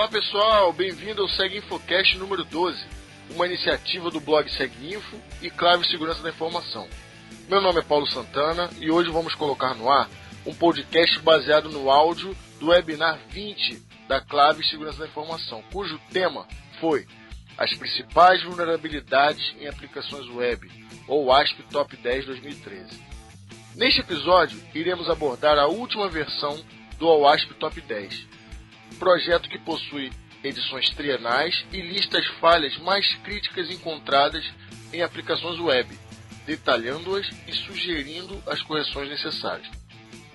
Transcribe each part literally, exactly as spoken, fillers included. Olá pessoal, bem-vindo ao SegInfoCast número doze, uma iniciativa do blog SegInfo e Clave Segurança da Informação. Meu nome é Paulo Santana e hoje vamos colocar no ar um podcast baseado no áudio do webinar vinte da Clave Segurança da Informação, cujo tema foi as principais vulnerabilidades em aplicações web, ou A S P Top dez dois mil e treze. Neste episódio, iremos abordar a última versão do OWASP Top dez, projeto que possui edições trienais e lista as falhas mais críticas encontradas em aplicações web, detalhando-as e sugerindo as correções necessárias.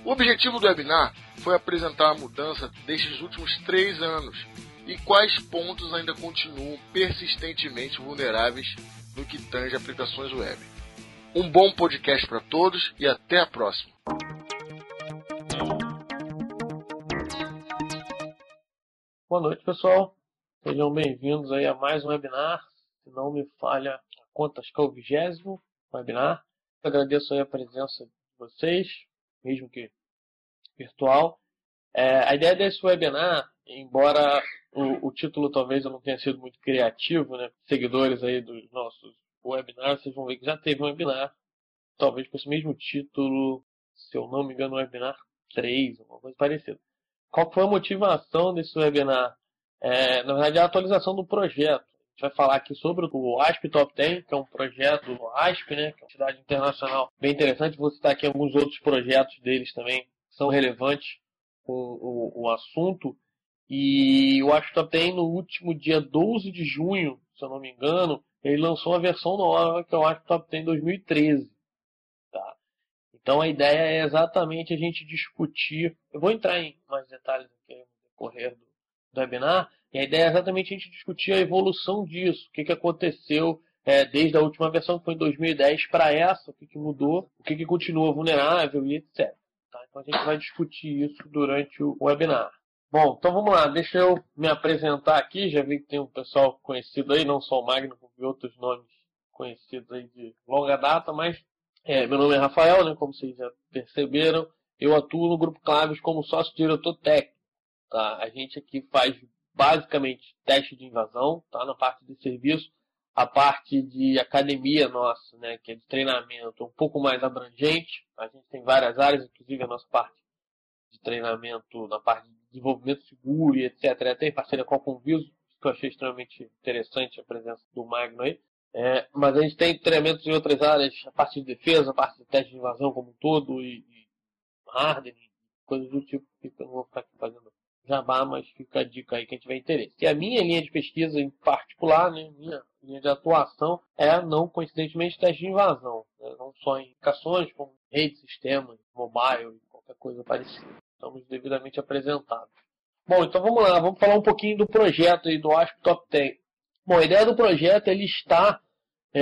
O objetivo do webinar foi apresentar a mudança destes últimos três anos e quais pontos ainda continuam persistentemente vulneráveis no que tange aplicações web. Um bom podcast para todos e até a próxima! Boa noite, pessoal. Sejam bem-vindos aí a mais um webinar. Se não me falha a conta, acho que é o vigésimo webinar. Eu agradeço aí a presença de vocês, mesmo que virtual. É, a ideia desse webinar, embora o, o título talvez eu não tenha sido muito criativo, né? Seguidores aí dos nossos webinars, vocês vão ver que já teve um webinar, talvez com esse mesmo título, se eu não me engano, webinar três, alguma coisa parecida. Qual foi a motivação desse webinar? É, na verdade, é a atualização do projeto. A gente vai falar aqui sobre o A S P Top Ten, que é um projeto do A S P, né? Que é uma entidade internacional bem interessante. Vou citar aqui alguns outros projetos deles também, que são relevantes com o, o, o assunto. E o A S P Top Ten, no último dia doze de junho, se eu não me engano, ele lançou uma versão nova, que é o A S P Top Ten dois mil e treze. Tá? Então, a ideia é exatamente a gente discutir... Eu vou entrar em mais detalhes aqui no decorrer do, do webinar. E a ideia é exatamente a gente discutir a evolução disso. O que, que aconteceu é, desde a última versão, que foi em dois mil e dez, para essa. O que, que mudou, o que, que continua vulnerável e etcétera. Tá? Então, a gente vai discutir isso durante o webinar. Bom, então vamos lá. Deixa eu me apresentar aqui. Já vi que tem um pessoal conhecido aí, não só o Magno, como outros nomes conhecidos aí de longa data, mas... É, meu nome é Rafael, né, como vocês já perceberam, eu atuo no Grupo Claves como sócio-diretor técnico. Tá? A gente aqui faz basicamente teste de invasão, tá? Na parte de serviço, a parte de academia nossa, né, que é de treinamento um pouco mais abrangente. A gente tem várias áreas, inclusive a nossa parte de treinamento, na parte de desenvolvimento seguro e etcétera. Até em parceria com a Conviso, que eu achei extremamente interessante a presença do Magno aí. É, mas a gente tem treinamentos em outras áreas, a parte de defesa, a parte de teste de invasão como um todo, e, e hardware, coisas do tipo, que eu não vou ficar aqui fazendo jabá, mas fica a dica aí quem tiver interesse. E a minha linha de pesquisa em particular, né, minha linha de atuação, é não coincidentemente teste de invasão, né, não só em aplicações, como redes, sistemas, mobile, qualquer coisa parecida. Estamos devidamente apresentados. Bom, então vamos lá, vamos falar um pouquinho do projeto aí do A S P Top dez. Bom, a ideia do projeto é listar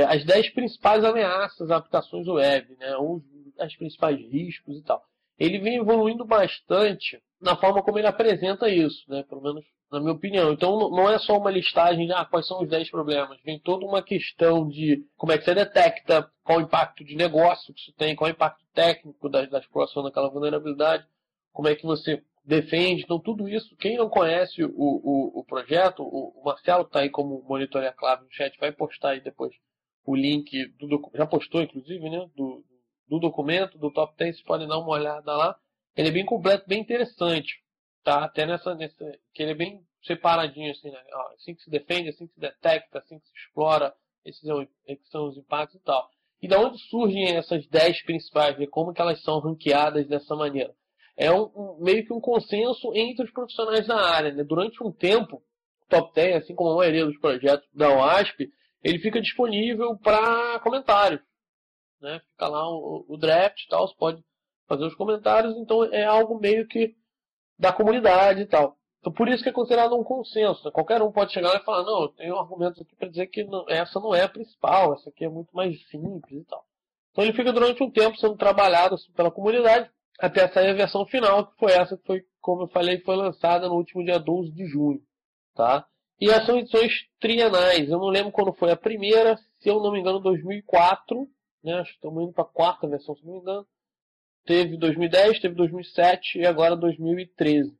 as dez principais ameaças a aplicações web, né? Ou os principais riscos e tal. Ele vem evoluindo bastante na forma como ele apresenta isso, né? Pelo menos na minha opinião. Então não é só uma listagem de ah, quais são os dez problemas. Vem toda uma questão de como é que você detecta, qual o impacto de negócio que isso tem, qual o impacto técnico da, da exploração daquela vulnerabilidade, como é que você defende. Então tudo isso, quem não conhece o, o, o projeto, o, o Marcelo que está aí como monitoria clave no chat, vai postar aí depois o link do documento, já postou inclusive, né? Do, do documento, do Top dez, vocês podem dar uma olhada lá. Ele é bem completo, bem interessante, tá? Até nessa, nessa que ele é bem separadinho, assim, né? Ó, assim que se defende, assim que se detecta, assim que se explora, esses são, esses são os impactos e tal. E da onde surgem essas dez principais, né? Como que elas são ranqueadas dessa maneira? É um, um, meio que um consenso entre os profissionais da área, né? Durante um tempo, o Top dez, assim como a maioria dos projetos da OWASP, ele fica disponível para comentários, né? Fica lá o, o draft e tal, você pode fazer os comentários, então é algo meio que da comunidade e tal. Então por isso que é considerado um consenso, né? Qualquer um pode chegar lá e falar, não, eu tenho argumentos aqui para dizer que não, essa não é a principal, essa aqui é muito mais simples e tal. Então ele fica durante um tempo sendo trabalhado assim, pela comunidade, até sair a versão final, que foi essa que foi, como eu falei, foi lançada no último dia doze de junho, tá? E essas são edições trienais. Eu não lembro quando foi a primeira, se eu não me engano, dois mil e quatro, né? Acho que estamos indo para a quarta versão, se não me engano. Teve dois mil e dez, teve dois mil e sete e agora dois mil e treze,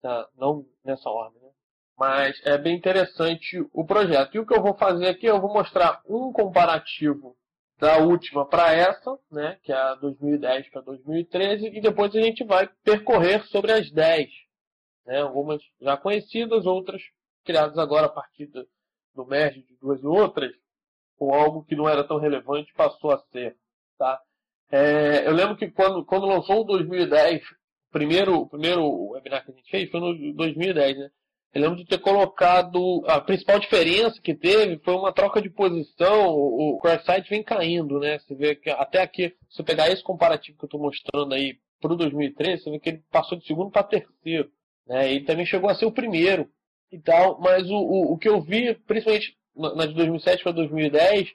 tá? Não nessa ordem, né? Mas é bem interessante o projeto. E o que eu vou fazer aqui, eu vou mostrar um comparativo da última para essa, né, que é a dois mil e dez para dois mil e treze, e depois a gente vai percorrer sobre as dez. Né, algumas já conhecidas, outras criadas agora a partir do, do merge de duas e outras, ou algo que não era tão relevante passou a ser. Tá? É, eu lembro que quando, quando lançou o dois mil e dez, o primeiro, primeiro webinar que a gente fez foi no dois mil e dez, né? Eu lembro de ter colocado... A principal diferença que teve foi uma troca de posição. O cross-site vem caindo, né? Você vê que até aqui, se você pegar esse comparativo que eu estou mostrando aí para o dois mil e treze, você vê que ele passou de segundo para terceiro. Né? Ele também chegou a ser o primeiro e tal. Mas o, o, o que eu vi, principalmente na de dois mil e sete para dois mil e dez,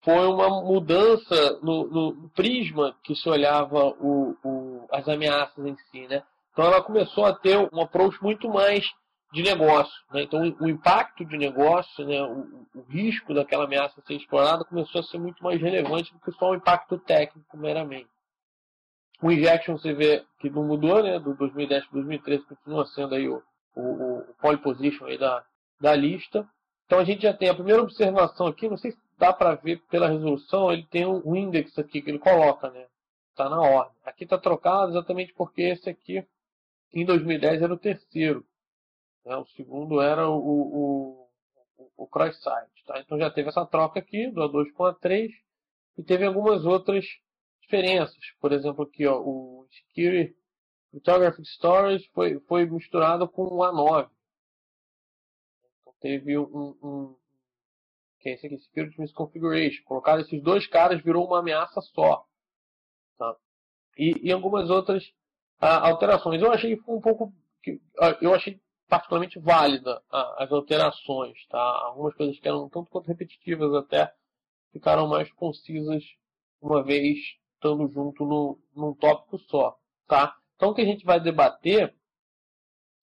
foi uma mudança no, no prisma que se olhava o, o, as ameaças em si, né? Então ela começou a ter um approach muito mais... de negócio, né? Então o impacto de negócio, né? o, o risco daquela ameaça ser explorada começou a ser muito mais relevante do que só o impacto técnico meramente. O injection você vê que não mudou, né? Do dois mil e dez para dois mil e treze continua sendo aí o, o, o pole position aí da, da lista. Então a gente já tem a primeira observação aqui, não sei se dá para ver pela resolução, ele tem um index aqui que ele coloca, né? Está na ordem. Aqui está trocado exatamente porque esse aqui em dois mil e dez era o terceiro. O segundo era o, o, o cross-site. Tá? Então já teve essa troca aqui, do A dois com A três, e teve algumas outras diferenças. Por exemplo, aqui ó, o Security Photographic Storage foi, foi misturado com o A nove. Então teve um, um que é esse aqui, Security Misconfiguration. Colocaram esses dois caras, virou uma ameaça só. Tá? E, e algumas outras ah, alterações. Eu achei que ficou um pouco... Que, eu achei... particularmente válida as alterações, tá? Algumas coisas que eram tanto quanto repetitivas até ficaram mais concisas uma vez estando junto no, num tópico só, tá? Então o que a gente vai debater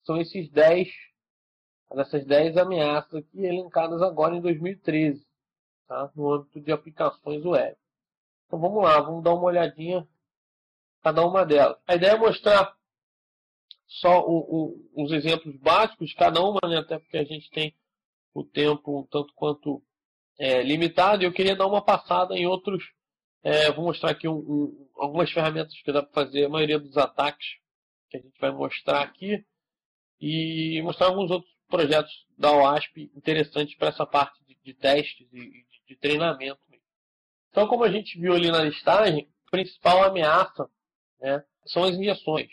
são esses dez, essas dez ameaças aqui elencadas agora em dois mil e treze, tá? No âmbito de aplicações web. Então vamos lá, vamos dar uma olhadinha cada uma delas. A ideia é mostrar só o, o, os exemplos básicos, cada uma, né? Até porque a gente tem o tempo um tanto quanto é, limitado. E eu queria dar uma passada em outros. É, vou mostrar aqui um, um, algumas ferramentas que dá para fazer a maioria dos ataques que a gente vai mostrar aqui. E mostrar alguns outros projetos da OWASP interessantes para essa parte de, de testes e de, de treinamento. Então, como a gente viu ali na listagem, a principal ameaça, né, são as injeções.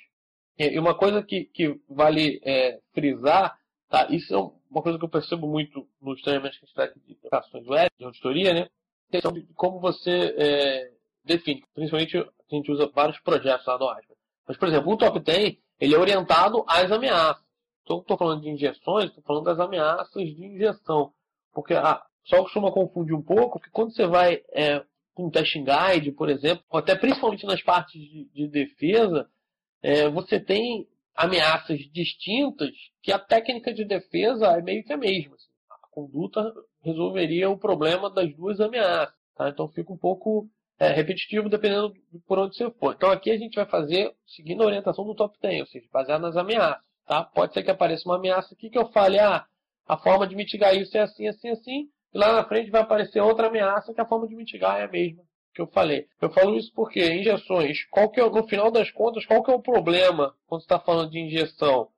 E uma coisa que, que vale é, frisar, tá? Isso é uma coisa que eu percebo muito nos treinamentos que a gente faz de aplicações web, de auditoria, né? Então, como você é, define, principalmente a gente usa vários projetos lá do OWASP. Mas, por exemplo, o top dez, ele é orientado às ameaças. Então, estou falando de injeções, estou falando das ameaças de injeção. Porque a pessoa costuma confundir um pouco, porque quando você vai é, com um testing guide, por exemplo, ou até principalmente nas partes de, de defesa, É, você tem ameaças distintas que a técnica de defesa é meio que a mesma. Assim. A conduta resolveria o problema das duas ameaças. Tá? Então fica um pouco é, repetitivo dependendo de por onde você for. Então aqui a gente vai fazer seguindo a orientação do top dez, ou seja, baseado nas ameaças. Tá? Pode ser que apareça uma ameaça aqui que eu fale ah, a forma de mitigar isso é assim, assim, assim. E lá na frente vai aparecer outra ameaça que a forma de mitigar é a mesma que eu falei. Eu falo isso porque injeções, qual que é, no final das contas, qual que é o problema quando você está falando de injeção?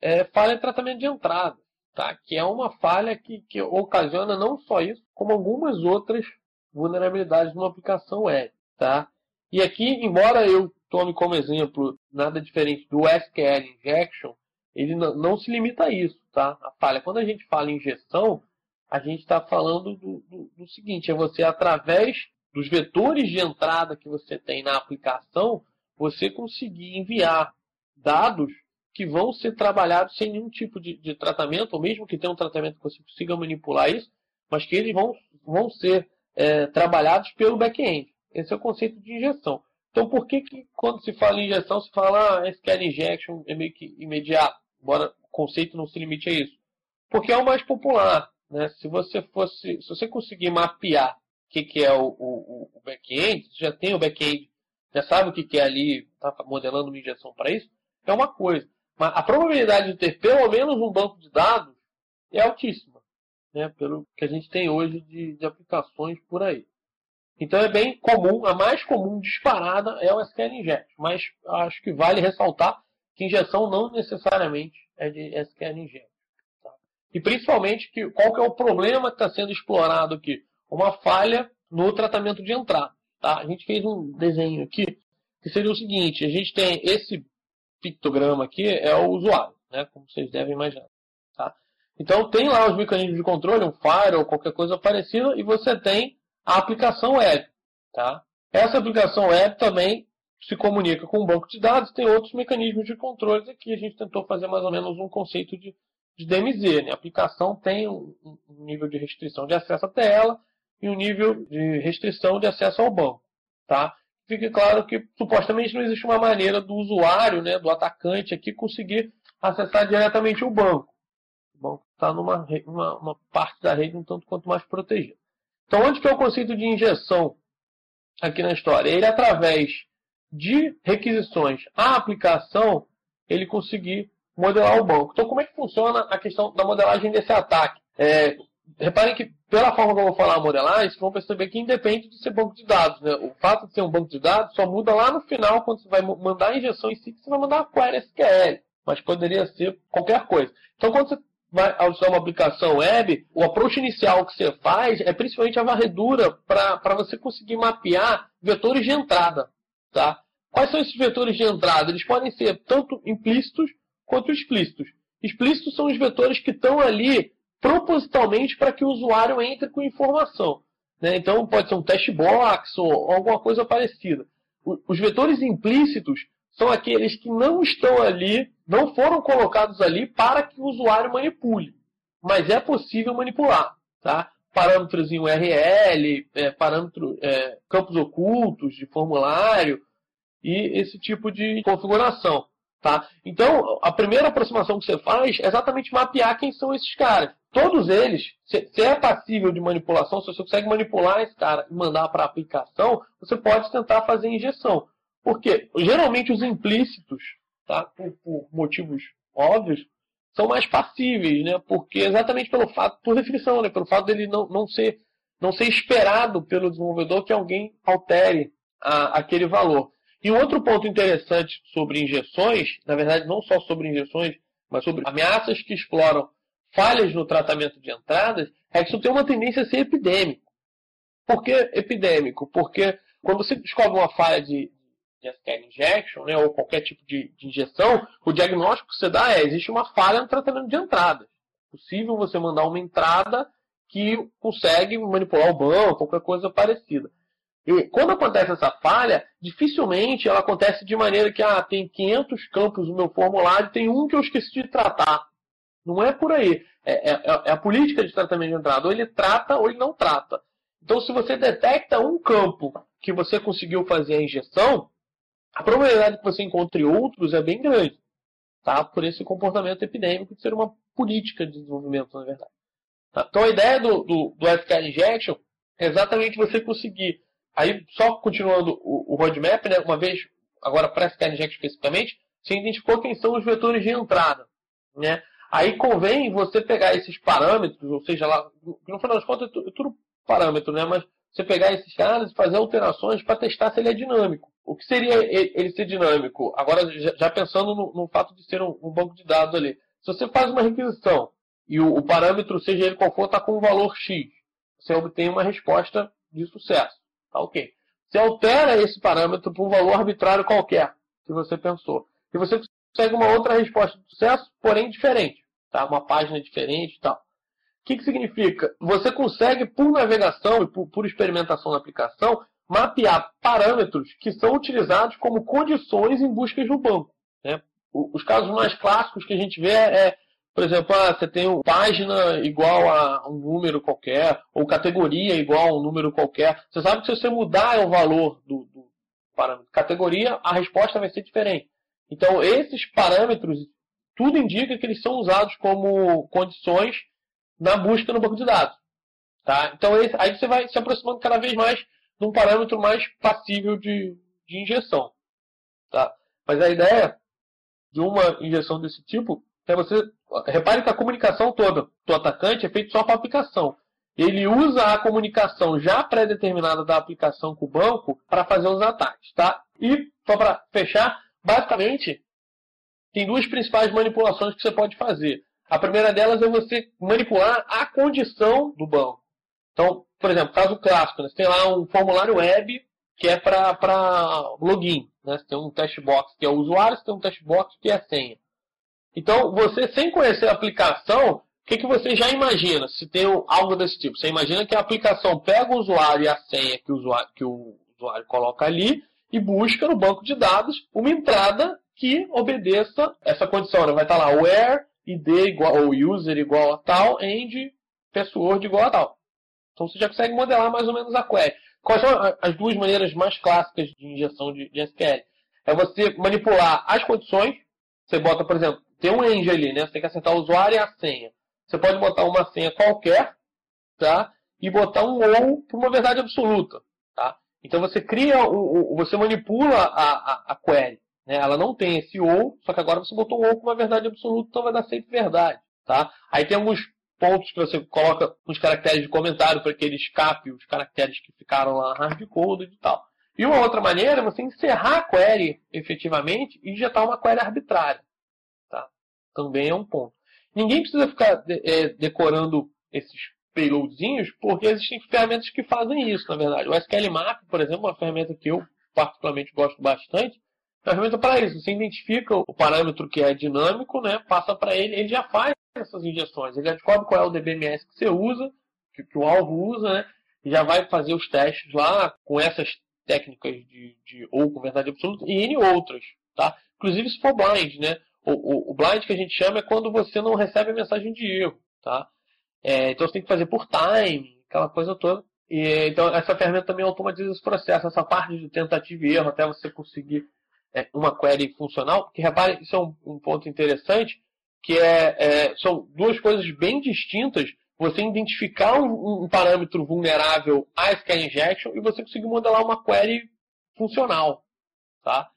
É falha em tratamento de entrada, tá? Que é uma falha que, que ocasiona não só isso, como algumas outras vulnerabilidades numa aplicação web, tá? E aqui, embora eu tome como exemplo nada diferente do S Q L Injection, ele não se limita a isso, tá? A falha, quando a gente fala em injeção, a gente está falando do, do, do seguinte, é você através dos vetores de entrada que você tem na aplicação, você conseguir enviar dados que vão ser trabalhados sem nenhum tipo de, de tratamento, ou mesmo que tenha um tratamento que você consiga manipular isso, mas que eles vão, vão ser é, trabalhados pelo back-end. Esse é o conceito de injeção. Então, por que, que quando se fala em injeção, se fala ah, S Q L Injection é meio que imediato, embora o conceito não se limite a isso? Porque é o mais popular. Né? Se você fosse, se você conseguir mapear o que, que é o, o, o back-end, você já tem o back-end, já sabe o que, que é ali, está modelando uma injeção para isso, é uma coisa. Mas a probabilidade de ter pelo menos um banco de dados é altíssima, né, pelo que a gente tem hoje de, de aplicações por aí. Então é bem comum, a mais comum disparada é o S Q L Injection, mas acho que vale ressaltar que injeção não necessariamente é de S Q L Injection. Tá? E principalmente, que, qual que é o problema que está sendo explorado aqui? Uma falha no tratamento de entrada. Tá? A gente fez um desenho aqui, que seria o seguinte, a gente tem esse pictograma aqui, é o usuário, né? Como vocês devem imaginar. Tá? Então tem lá os mecanismos de controle, um firewall ou qualquer coisa parecida, e você tem a aplicação web. Tá? Essa aplicação web também se comunica com o banco de dados, tem outros mecanismos de controle. Aqui a gente tentou fazer mais ou menos um conceito de, de D M Z. Né? A aplicação tem um, um nível de restrição de acesso até ela e um nível de restrição de acesso ao banco. Tá? Fica claro que supostamente não existe uma maneira do usuário, né, do atacante aqui, conseguir acessar diretamente o banco. O banco está numa uma, uma parte da rede um tanto quanto mais protegida. Então, onde que é o conceito de injeção aqui na história? Ele, através de requisições à aplicação, ele conseguir modelar o banco. Então, como é que funciona a questão da modelagem desse ataque? É, reparem que, pela forma como eu vou falar modelagem, vocês vão perceber que independe de ser banco de dados. Né? O fato de ser um banco de dados só muda lá no final, quando você vai mandar a injeção em si, que você vai mandar a query S Q L. Mas poderia ser qualquer coisa. Então, quando você vai usar uma aplicação web, o approach inicial que você faz é principalmente a varredura para você conseguir mapear vetores de entrada. Tá? Quais são esses vetores de entrada? Eles podem ser tanto implícitos quanto explícitos. Explícitos são os vetores que estão ali propositalmente para que o usuário entre com informação. Né? Então, pode ser um testbox ou alguma coisa parecida. Os vetores implícitos são aqueles que não estão ali, não foram colocados ali para que o usuário manipule. Mas é possível manipular. Tá? Parâmetros em U R L, é, parâmetro, é, campos ocultos de formulário e esse tipo de configuração. Tá? Então, a primeira aproximação que você faz é exatamente mapear quem são esses caras. Todos eles, se, se é passível de manipulação, se você consegue manipular esse cara e mandar para a aplicação, você pode tentar fazer injeção. Porque geralmente os implícitos, tá, por, por motivos óbvios, são mais passíveis, né? Porque exatamente pelo fato, por definição, né? Pelo fato dele não, não, ser, não ser esperado pelo desenvolvedor que alguém altere a, aquele valor. E um outro ponto interessante sobre injeções, na verdade não só sobre injeções, mas sobre ameaças que exploram falhas no tratamento de entradas, é que isso tem uma tendência a ser epidêmico. Por que epidêmico? Porque quando você descobre uma falha de de S Q L injection, né, ou qualquer tipo de, de injeção, o diagnóstico que você dá é, existe uma falha no tratamento de entradas. É possível você mandar uma entrada que consegue manipular o banco, qualquer coisa parecida. E quando acontece essa falha, dificilmente ela acontece de maneira que, ah, tem quinhentos campos no meu formulário, tem um que eu esqueci de tratar. Não é por aí. É, é, é a política de tratamento de entrada. Ou ele trata ou ele não trata. Então, se você detecta um campo que você conseguiu fazer a injeção, a probabilidade que você encontre outros é bem grande, tá? Por esse comportamento epidêmico de ser uma política de desenvolvimento, na verdade. Tá? Então, a ideia do, do, do S Q L Injection é exatamente você conseguir, aí só continuando o, o roadmap, né? Uma vez, agora para S Q L Injection especificamente, você identificou quem são os vetores de entrada. Né? Aí convém você pegar esses parâmetros, ou seja, lá, no final das contas é tudo, é tudo parâmetro, né? Mas você pegar esses caras e fazer alterações para testar se ele é dinâmico. O que seria ele ser dinâmico? Agora, já pensando no, no fato de ser um, um banco de dados ali. Se você faz uma requisição e o, o parâmetro, seja ele qual for, está com um valor X, você obtém uma resposta de sucesso. Tá ok. Você altera esse parâmetro para um valor arbitrário qualquer, que você pensou. E você consegue uma outra resposta de sucesso, porém diferente. Tá? Uma página diferente e tal. O que, que significa? Você consegue, por navegação e por, por experimentação na aplicação, mapear parâmetros que são utilizados como condições em buscas no banco. Né? Os casos mais clássicos que a gente vê é, por exemplo, ah, você tem uma página igual a um número qualquer, ou categoria igual a um número qualquer. Você sabe que se você mudar o valor do, do parâmetro categoria, a resposta vai ser diferente. Então, esses parâmetros, tudo indica que eles são usados como condições na busca no banco de dados. Tá? Então, aí você vai se aproximando cada vez mais de um parâmetro mais passível de, de injeção. Tá? Mas a ideia de uma injeção desse tipo é Né? Você, repare que a comunicação toda do atacante é feita só para a aplicação. Ele usa a comunicação já pré-determinada da aplicação com o banco para fazer os ataques. Tá? E, só para fechar, basicamente, tem duas principais manipulações que você pode fazer. A primeira delas é você manipular a condição do banco. Então, por exemplo, caso clássico, né? Você tem lá um formulário web que é para login. Né? Você tem um testbox que é o usuário, você tem um testbox que é a senha. Então, você, sem conhecer a aplicação, o que, que você já imagina se tem algo desse tipo? Você imagina que a aplicação pega o usuário e a senha que o usuário, que o usuário coloca ali e busca no banco de dados uma entrada que obedeça essa condição. Né? Vai estar lá where, id igual, ou user igual a tal, and password igual a tal. Então, você já consegue modelar mais ou menos a query. Quais são as duas maneiras mais clássicas de injeção de, de S Q L? É você manipular as condições. Você bota, por exemplo, tem um end ali, né? Você tem que acertar o usuário e a senha. Você pode botar uma senha qualquer, tá? E botar um ou para uma verdade absoluta, tá? Então, você cria, o, o, você manipula a, a, a query, né? Ela não tem esse ou, só que agora você botou um ou com uma verdade absoluta, então vai dar sempre verdade, tá? Aí tem alguns pontos que você coloca os caracteres de comentário para que ele escape os caracteres que ficaram lá hardcoded e tal. E uma outra maneira é você encerrar a query efetivamente e injetar uma query arbitrária. Tá? Também é um ponto. Ninguém precisa ficar de, é, decorando esses payloadzinhos, porque existem ferramentas que fazem isso, na verdade. O S Q L Map, por exemplo, é uma ferramenta que eu particularmente gosto bastante. É uma ferramenta para isso. Você identifica o parâmetro que é dinâmico, né? Passa para ele, ele já faz essas injeções, ele já descobre qual é o D B M S que você usa, que, que o alvo usa, né? E já vai fazer os testes lá com essas técnicas de, de ou com verdade absoluta e N outras, tá? Inclusive se for blind, né? O, o, o blind que a gente chama é quando você não recebe a mensagem de erro, tá? É, então você tem que fazer por time, aquela coisa toda. E, então essa ferramenta também automatiza esse processo, essa parte de tentativa e erro até você conseguir é, uma query funcional. Porque repare, isso é um, um ponto interessante. Que é, é, são duas coisas bem distintas, você identificar um, um parâmetro vulnerável à S Q L Injection e você conseguir modelar uma query funcional. Tá?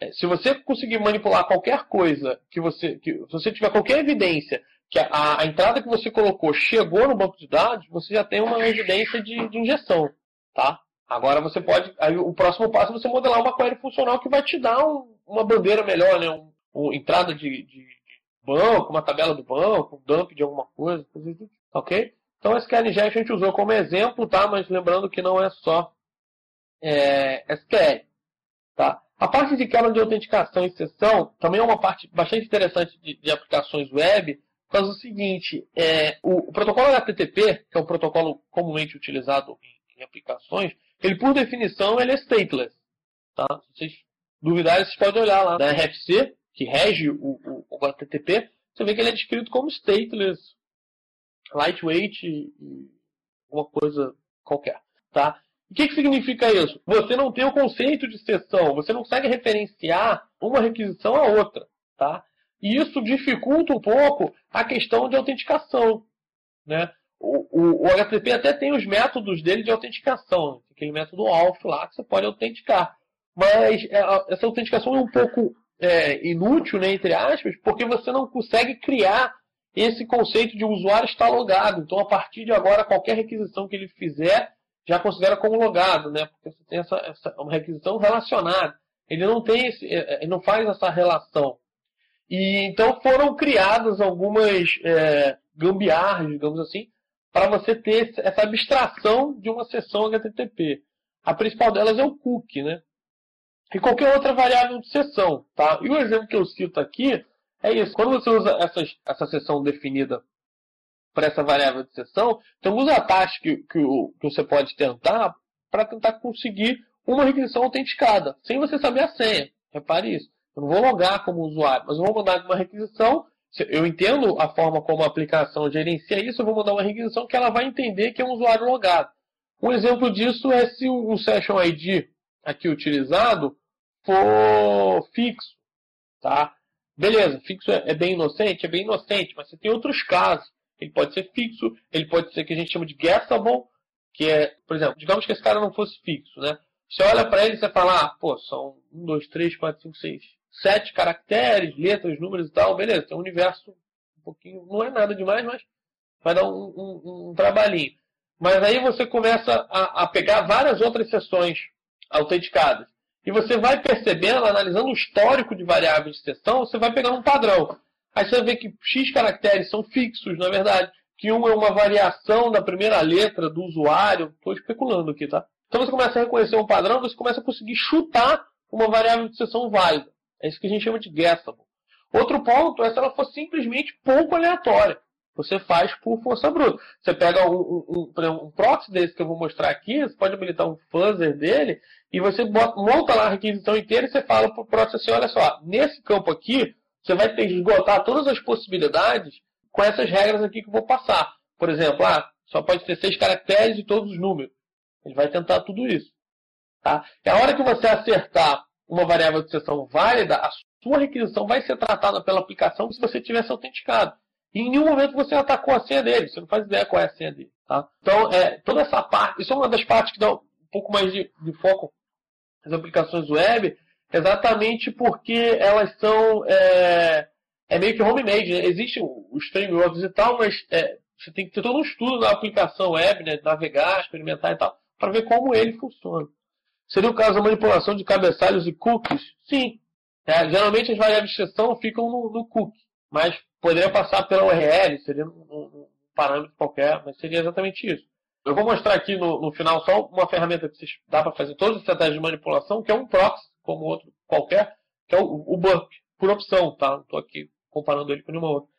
É, se você conseguir manipular qualquer coisa, que você, que, se você tiver qualquer evidência que a, a entrada que você colocou chegou no banco de dados, você já tem uma evidência de, de injeção. Tá? Agora você pode, aí o próximo passo é você modelar uma query funcional que vai te dar um, uma bandeira melhor, né? um, um, entrada de... de banco, uma tabela do banco, um dump de alguma coisa, ok? Então, S Q L Injection a gente usou como exemplo, tá? Mas lembrando que não é só é, S Q L, tá? A parte de kernel de autenticação e sessão também é uma parte bastante interessante de, de aplicações web, faz o seguinte, é, o, o protocolo H T T P, que é um protocolo comumente utilizado em, em aplicações, ele, por definição, ele é stateless, tá? Se vocês duvidarem, vocês podem olhar lá na R F C, que rege o, o, o H T T P, você vê que ele é descrito como stateless, lightweight e alguma coisa qualquer. Tá? O que, que significa isso? Você não tem o conceito de sessão, você não consegue referenciar uma requisição a outra. Tá? E isso dificulta um pouco a questão de autenticação. Né? O, o, o H T T P até tem os métodos dele de autenticação, aquele método auth lá que você pode autenticar. Mas essa autenticação é um pouco... É, inútil, né, entre aspas, porque você não consegue criar esse conceito de usuário está logado. Então, a partir de agora, qualquer requisição que ele fizer, já considera como logado, né? Porque você tem essa, essa uma requisição relacionada. Ele não tem esse, ele não faz essa relação. E então foram criadas algumas é, gambiarras, digamos assim, para você ter essa abstração de uma sessão H T T P. A principal delas é o cookie, né? E qualquer outra variável de sessão, tá? E o exemplo que eu cito aqui é isso. Quando você usa essas, essa sessão definida para essa variável de sessão, tem alguns ataques que, que, que você pode tentar para tentar conseguir uma requisição autenticada, sem você saber a senha. Repare isso. Eu não vou logar como usuário, mas eu vou mandar uma requisição. Eu entendo a forma como a aplicação gerencia isso, eu vou mandar uma requisição que ela vai entender que é um usuário logado. Um exemplo disso é se o Session I D aqui utilizado for fixo, tá? Beleza, fixo é bem inocente, é bem inocente, mas você tem outros casos. Ele pode ser fixo, ele pode ser que a gente chama de guessable, que é, por exemplo, digamos que esse cara não fosse fixo, né? Você olha para ele e você fala, ah, pô, são um, dois, três, quatro, cinco, seis, sete caracteres, letras, números e tal, beleza, tem um universo um pouquinho, não é nada demais, mas vai dar um, um, um trabalhinho. Mas aí você começa a, a pegar várias outras seções autenticadas. E você vai percebendo, analisando o histórico de variáveis de sessão, você vai pegar um padrão. Aí você vê que X caracteres são fixos, na verdade, que um é uma variação da primeira letra do usuário. Estou especulando aqui, tá? Então você começa a reconhecer um padrão, você começa a conseguir chutar uma variável de sessão válida. É isso que a gente chama de guessable. Outro ponto é se ela for simplesmente pouco aleatória. Você faz por força bruta. Você pega um, um, um, um proxy desse que eu vou mostrar aqui, você pode habilitar um fuzzer dele, e você bota, monta lá a requisição inteira e você fala para o proxy assim, olha só, nesse campo aqui, você vai ter que esgotar todas as possibilidades com essas regras aqui que eu vou passar. Por exemplo, ah, só pode ter seis caracteres e todos os números. Ele vai tentar tudo isso. Tá? E a hora que você acertar uma variável de sessão válida, a sua requisição vai ser tratada pela aplicação se você tivesse autenticado. E em nenhum momento você atacou a senha dele. Você não faz ideia qual é a senha dele. Tá? Então, é, toda essa parte... Isso é uma das partes que dá um pouco mais de, de foco nas aplicações web, exatamente porque elas são... É, é meio que homemade. Né? Existe os frameworks e tal, mas é, você tem que ter todo um estudo da aplicação web, né? Navegar, experimentar e tal, para ver como ele funciona. Seria o caso da manipulação de cabeçalhos e cookies? Sim. É, geralmente as variáveis de sessão ficam no, no cookie, mas poderia passar pela U R L, seria um, um parâmetro qualquer, mas seria exatamente isso. Eu vou mostrar aqui no, no final só uma ferramenta que vocês dá para fazer todas as estratégias de manipulação, que é um proxy, como outro qualquer, que é o, o Burp, por opção, tá? Não estou aqui comparando ele com nenhuma outra.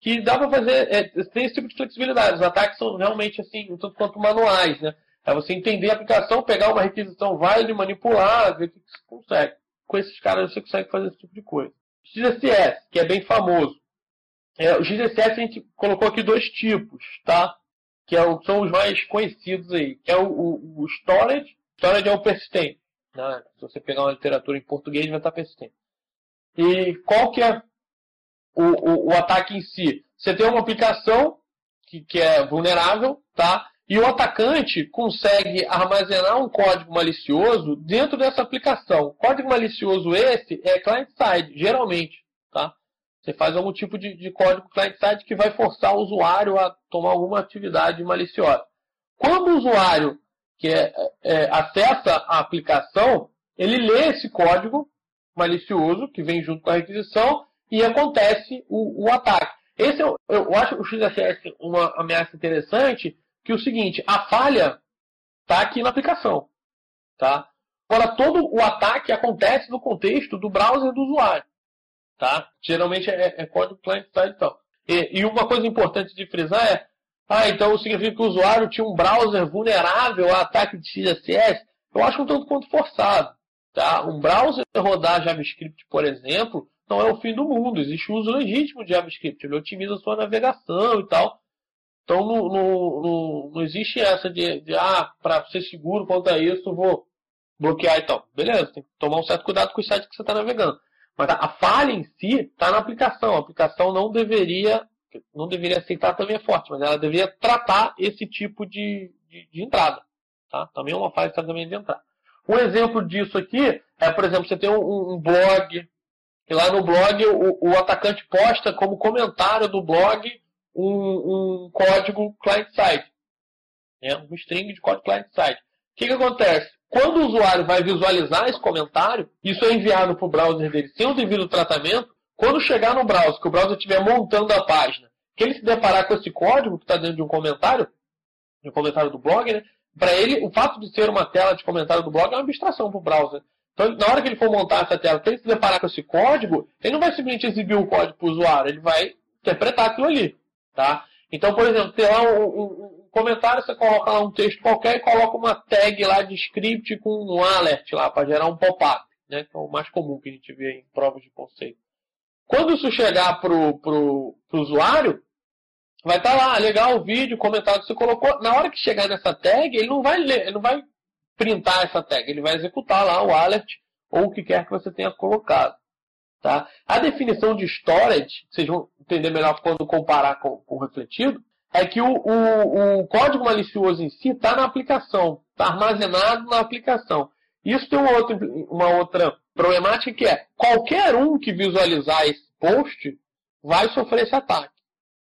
Que dá para fazer, é, tem esse tipo de flexibilidade. Os ataques são realmente assim, um tanto quanto manuais, né? É você entender a aplicação, pegar uma requisição válida e manipular, ver o que você consegue. Com esses caras você consegue fazer esse tipo de coisa. X S S, que é bem famoso. É, o X S S a gente colocou aqui dois tipos, tá? Que é o, são os mais conhecidos aí. Que é o, o, o storage. Storage é o persistente. Né? Se você pegar uma literatura em português, vai estar persistente. E qual que é o, o, o ataque em si? Você tem uma aplicação que, que é vulnerável, tá? E o atacante consegue armazenar um código malicioso dentro dessa aplicação. O código malicioso esse é client-side, geralmente, tá? Você faz algum tipo de, de código client-side que vai forçar o usuário a tomar alguma atividade maliciosa. Quando o usuário que é, é, acessa a aplicação, ele lê esse código malicioso que vem junto com a requisição e acontece o, o ataque. Esse eu, eu acho o X S S uma ameaça interessante, que é o seguinte, a falha está aqui na aplicação. Tá? Agora, todo o ataque acontece no contexto do browser do usuário. Tá? Geralmente é, é código client-side e tal. E, e uma coisa importante de frisar é, ah, então significa que o usuário tinha um browser vulnerável a ataque de X S S? Eu acho um tanto quanto forçado. Tá? Um browser rodar JavaScript, por exemplo, não é o fim do mundo. Existe o uso legítimo de JavaScript. Ele otimiza a sua navegação e tal. Então não, não, não, não existe essa de, de ah, para ser seguro quanto a isso, vou bloquear e tal. Beleza, tem que tomar um certo cuidado com o site que você está navegando. Mas a falha em si está na aplicação. A aplicação não deveria, não deveria aceitar também é forte, mas ela deveria tratar esse tipo de, de, de entrada. Tá? Também é uma falha de tratamento de entrada. Um exemplo disso aqui é, por exemplo, você tem um, um blog, e lá no blog o, o atacante posta como comentário do blog um, um código client-side. Né? Um string de código client-side. O que, que acontece? Quando o usuário vai visualizar esse comentário, isso é enviado para o browser dele sem o devido tratamento. Quando chegar no browser, que o browser estiver montando a página, que ele se deparar com esse código que está dentro de um comentário, de um comentário do blog, né? Para ele, o fato de ser uma tela de comentário do blog é uma abstração para o browser. Então, na hora que ele for montar essa tela, se ele se deparar com esse código, ele não vai simplesmente exibir o código para o usuário, ele vai interpretar aquilo ali. Tá? Então, por exemplo, tem lá um, um comentário, você coloca lá um texto qualquer e coloca uma tag lá de script com um alert lá para gerar um pop-up, né? Que é o mais comum que a gente vê em provas de conceito. Quando isso chegar pro, pro, pro usuário, vai estar tá lá, legal o vídeo, comentário que você colocou. Na hora que chegar nessa tag, ele não vai ler, ele não vai printar essa tag, ele vai executar lá o alert ou o que quer que você tenha colocado. Tá? A definição de storage, vocês vão entender melhor quando comparar com, com o refletido, é que o, o, o código malicioso em si está na aplicação, está armazenado na aplicação. Isso tem uma outra, uma outra problemática, que é qualquer um que visualizar esse post vai sofrer esse ataque.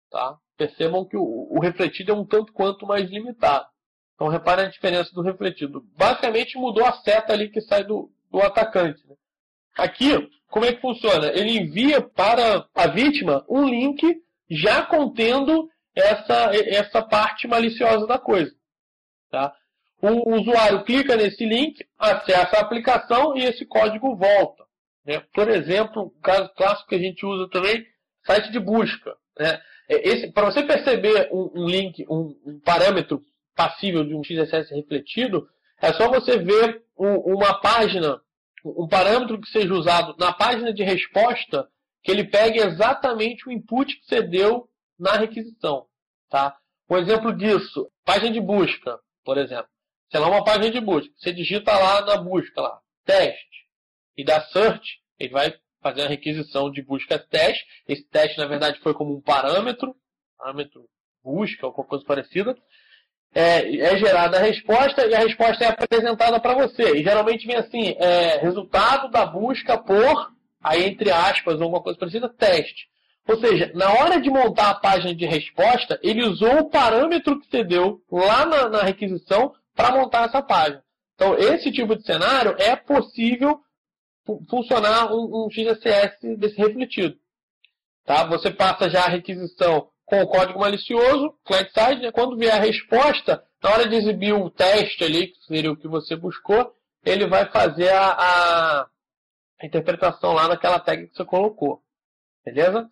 Tá? Percebam que o, o refletido é um tanto quanto mais limitado. Então reparem a diferença do refletido. Basicamente mudou a seta ali que sai do, do atacante. Né? Aqui, como é que funciona? Ele envia para a vítima um link já contendo essa, essa parte maliciosa da coisa. Tá? O usuário clica nesse link, acessa a aplicação e esse código volta. Né? Por exemplo, um caso clássico que a gente usa também, site de busca. Né? Para você perceber um, um link, um, um parâmetro passível de um X S S refletido, é só você ver um, uma página, um parâmetro que seja usado na página de resposta, que ele pegue exatamente o input que você deu na requisição. Tá? Um exemplo disso, página de busca, por exemplo. Sei lá, uma página de busca. Você digita lá na busca, lá, teste, e dá search, ele vai fazer a requisição de busca teste. Esse teste, na verdade, foi como um parâmetro, parâmetro busca ou qualquer coisa parecida. É, é gerada a resposta e a resposta é apresentada para você. E geralmente vem assim, é, resultado da busca por, aí entre aspas, ou alguma coisa parecida, teste. Ou seja, na hora de montar a página de resposta, ele usou o parâmetro que você deu lá na, na requisição para montar essa página. Então, esse tipo de cenário é possível funcionar um, um X S S desse refletido. Tá? Você passa já a requisição com o código malicioso, client-side, né? Quando vier a resposta, na hora de exibir o teste ali, que seria o que você buscou, ele vai fazer a, a interpretação lá naquela tag que você colocou. Beleza?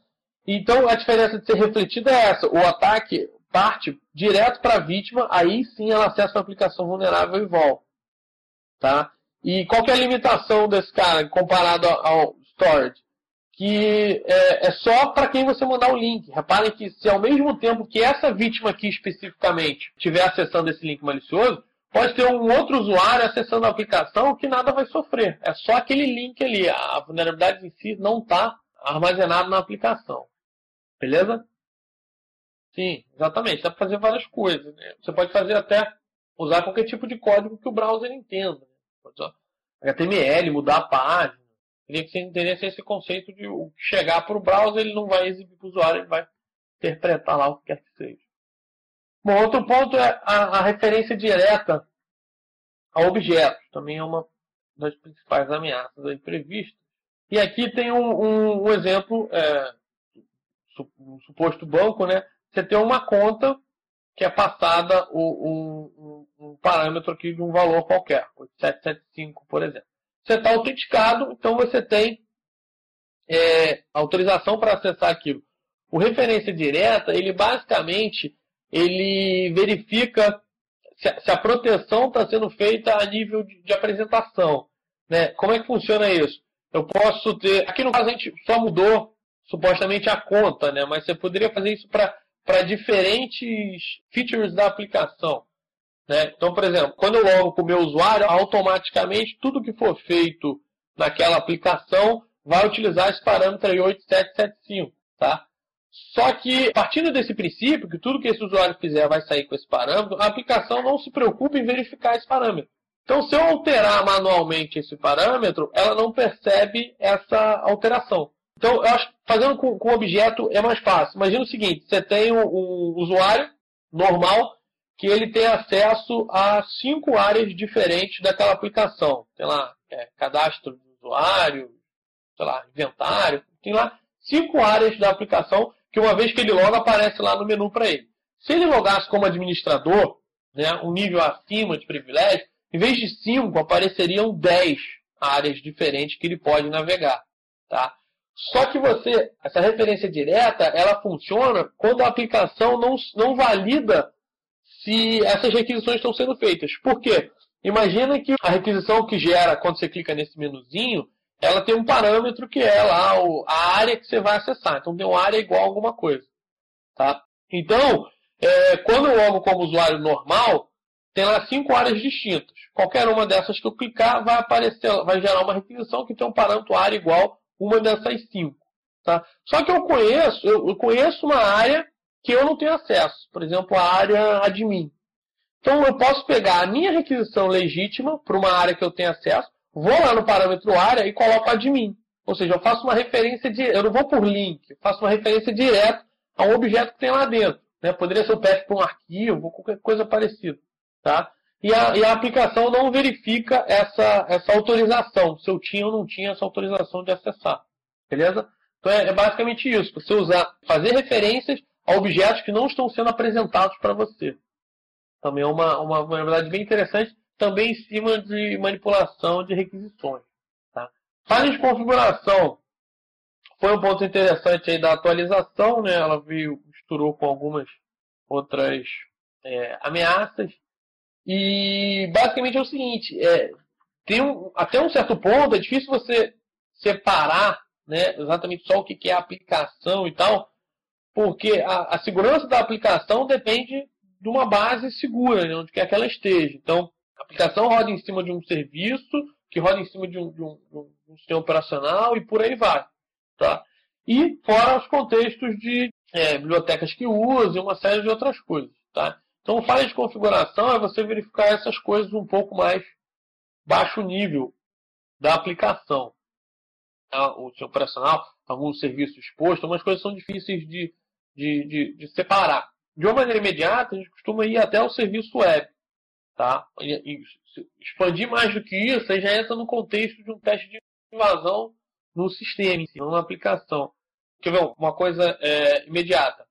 Então, a diferença de ser refletida é essa. O ataque parte direto para a vítima, aí sim ela acessa a aplicação vulnerável e volta. Tá? E qual que é a limitação desse cara comparado ao storage? Que é, é só para quem você mandar o link. Reparem que se ao mesmo tempo que essa vítima aqui especificamente estiver acessando esse link malicioso, pode ter um outro usuário acessando a aplicação que nada vai sofrer. É só aquele link ali. A vulnerabilidade em si não está armazenada na aplicação. Beleza? Sim, exatamente. Dá para fazer várias coisas. Né? Você pode fazer até usar qualquer tipo de código que o browser entenda. H T M L, mudar a página. Queria que você entendesse esse conceito de o que chegar para o browser, ele não vai exibir para o usuário, ele vai interpretar lá o que quer que seja. Bom, outro ponto é a, a referência direta a objetos. Também é uma das principais ameaças aí previstas. E aqui tem um, um, um exemplo, é, um suposto banco, né? Você tem uma conta que é passada um, um, um parâmetro aqui de um valor qualquer, oito sete sete cinco, por exemplo. Você está autenticado, então você tem é, autorização para acessar aquilo. O referência direta, ele basicamente ele verifica se a, se a proteção está sendo feita a nível de, de apresentação. Né? Como é que funciona isso? Eu posso ter... Aqui no caso a gente só mudou supostamente a conta, né? Mas você poderia fazer isso para... para diferentes features da aplicação. Né? Então, por exemplo, quando eu logo com o meu usuário, automaticamente tudo que for feito naquela aplicação vai utilizar esse parâmetro aí oito sete sete cinco. Tá? Só que, partindo desse princípio, que tudo que esse usuário fizer vai sair com esse parâmetro, a aplicação não se preocupa em verificar esse parâmetro. Então, se eu alterar manualmente esse parâmetro, ela não percebe essa alteração. Então, eu acho que fazendo com, com objeto é mais fácil. Imagina o seguinte, você tem um, um usuário normal que ele tem acesso a cinco áreas diferentes daquela aplicação. Tem lá é, cadastro do usuário, sei lá, inventário. Tem lá cinco áreas da aplicação que uma vez que ele loga aparece lá no menu para ele. Se ele logasse como administrador, né, um nível acima de privilégio, em vez de cinco, apareceriam dez áreas diferentes que ele pode navegar. Tá? Só que você, essa referência direta, ela funciona quando a aplicação não, não valida se essas requisições estão sendo feitas. Por quê? Imagina que a requisição que gera quando você clica nesse menuzinho, ela tem um parâmetro que é lá a área que você vai acessar. Então, tem uma área igual a alguma coisa. Tá? Então, é, quando eu logo como usuário normal, tem lá cinco áreas distintas. Qualquer uma dessas que eu clicar vai aparecer, vai gerar uma requisição que tem um parâmetro área igual uma dessas cinco. Tá? Só que eu conheço, eu conheço uma área que eu não tenho acesso. Por exemplo, a área admin. Então, eu posso pegar a minha requisição legítima para uma área que eu tenho acesso, vou lá no parâmetro área e coloco admin. Ou seja, eu faço uma referência, de, eu não vou por link, eu faço uma referência direta a um objeto que tem lá dentro. Né? Poderia ser um path para um arquivo ou qualquer coisa parecida. Tá? E, a, e a aplicação não verifica essa, essa autorização, se eu tinha ou não tinha essa autorização de acessar. Beleza? Então, é, é basicamente isso. Você usar, fazer referências a objetos que não estão sendo apresentados para você. Também é uma, uma verdade bem interessante, também em cima de manipulação de requisições. Tá? Falha de configuração foi um ponto interessante aí da atualização, né? Ela veio, misturou com algumas outras é, ameaças. E basicamente é o seguinte, é, tem um, até um certo ponto é difícil você separar, né, exatamente só o que é a aplicação e tal, porque a, a segurança da aplicação depende de uma base segura, né, onde quer que ela esteja. Então, a aplicação roda em cima de um serviço, que roda em cima de um, de um, de um sistema operacional e por aí vai. Tá? E fora os contextos de é, bibliotecas que usam e uma série de outras coisas. Tá? Então, falha de configuração é você verificar essas coisas um pouco mais baixo nível da aplicação. Tá? O sistema operacional, alguns serviços expostos, algumas coisas são difíceis de, de, de, de separar. De uma maneira imediata, a gente costuma ir até o serviço web. Tá? E expandir mais do que isso, aí já entra no contexto de um teste de invasão no sistema, não na aplicação. Quer ver uma coisa é, imediata?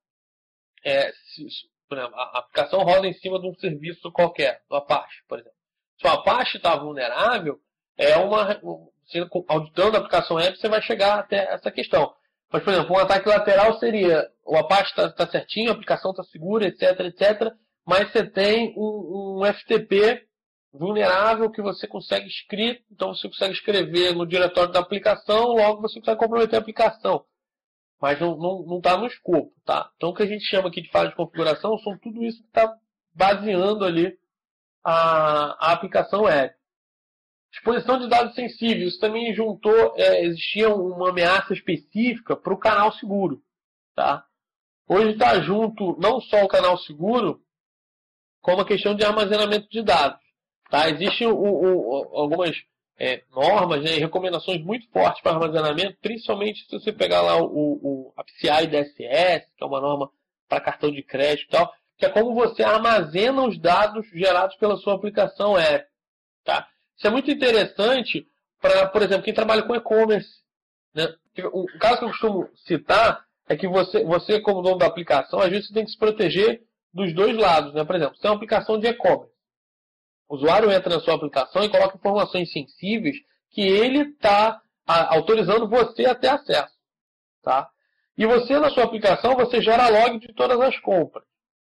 É, se, por exemplo, a aplicação roda em cima de um serviço qualquer, do Apache, por exemplo. Se o Apache está vulnerável, é uma, você, auditando a aplicação web, você vai chegar até essa questão. Mas, por exemplo, um ataque lateral seria o Apache está tá certinho, a aplicação está segura, etc, etcétera. Mas você tem um, um F T P vulnerável que você consegue escrito, então você consegue escrever no diretório da aplicação, logo você consegue comprometer a aplicação. Mas não está no escopo. Tá? Então, o que a gente chama aqui de falha de configuração são tudo isso que está baseando ali a, a aplicação web. Exposição de dados sensíveis, isso também juntou, é, existia uma ameaça específica para o canal seguro. Tá? Hoje está junto não só o canal seguro, como a questão de armazenamento de dados. Tá? Existem o, o, algumas é, normas e né, recomendações muito fortes para armazenamento, principalmente se você pegar lá o, o, a P C I D S S, que é uma norma para cartão de crédito e tal, que é como você armazena os dados gerados pela sua aplicação web. Tá? Isso é muito interessante para, por exemplo, quem trabalha com e-commerce. Né? O caso que eu costumo citar é que você, você, como dono da aplicação, às vezes você tem que se proteger dos dois lados. Né? Por exemplo, você tem uma aplicação de e-commerce. O usuário entra na sua aplicação e coloca informações sensíveis que ele está autorizando você a ter acesso. Tá? E você, na sua aplicação, você gera log de todas as compras.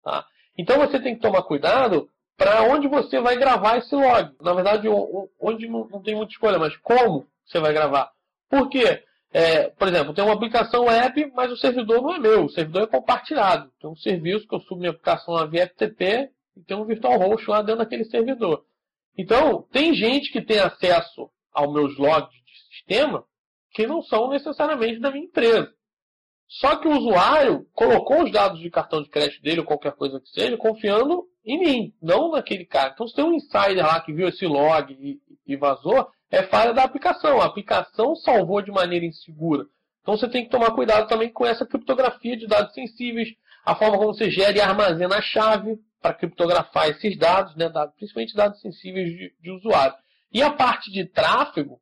Tá? Então, você tem que tomar cuidado para onde você vai gravar esse log. Na verdade, onde não tem muita escolha, mas como você vai gravar. Por quê? É, por exemplo, tem uma aplicação web, mas o servidor não é meu, o servidor é compartilhado. Tem um serviço que eu subo minha aplicação lá via F T P e tem um virtual host lá dentro daquele servidor. Então, tem gente que tem acesso aos meus logs de sistema que não são necessariamente da minha empresa. Só que o usuário colocou os dados de cartão de crédito dele ou qualquer coisa que seja, confiando em mim, não naquele cara. Então, se tem um insider lá que viu esse log e, e vazou, é falha da aplicação. A aplicação salvou de maneira insegura. Então, você tem que tomar cuidado também com essa criptografia de dados sensíveis, a forma como você gera e armazena a chave para criptografar esses dados, né, dados, principalmente dados sensíveis de, de usuário. E a parte de tráfego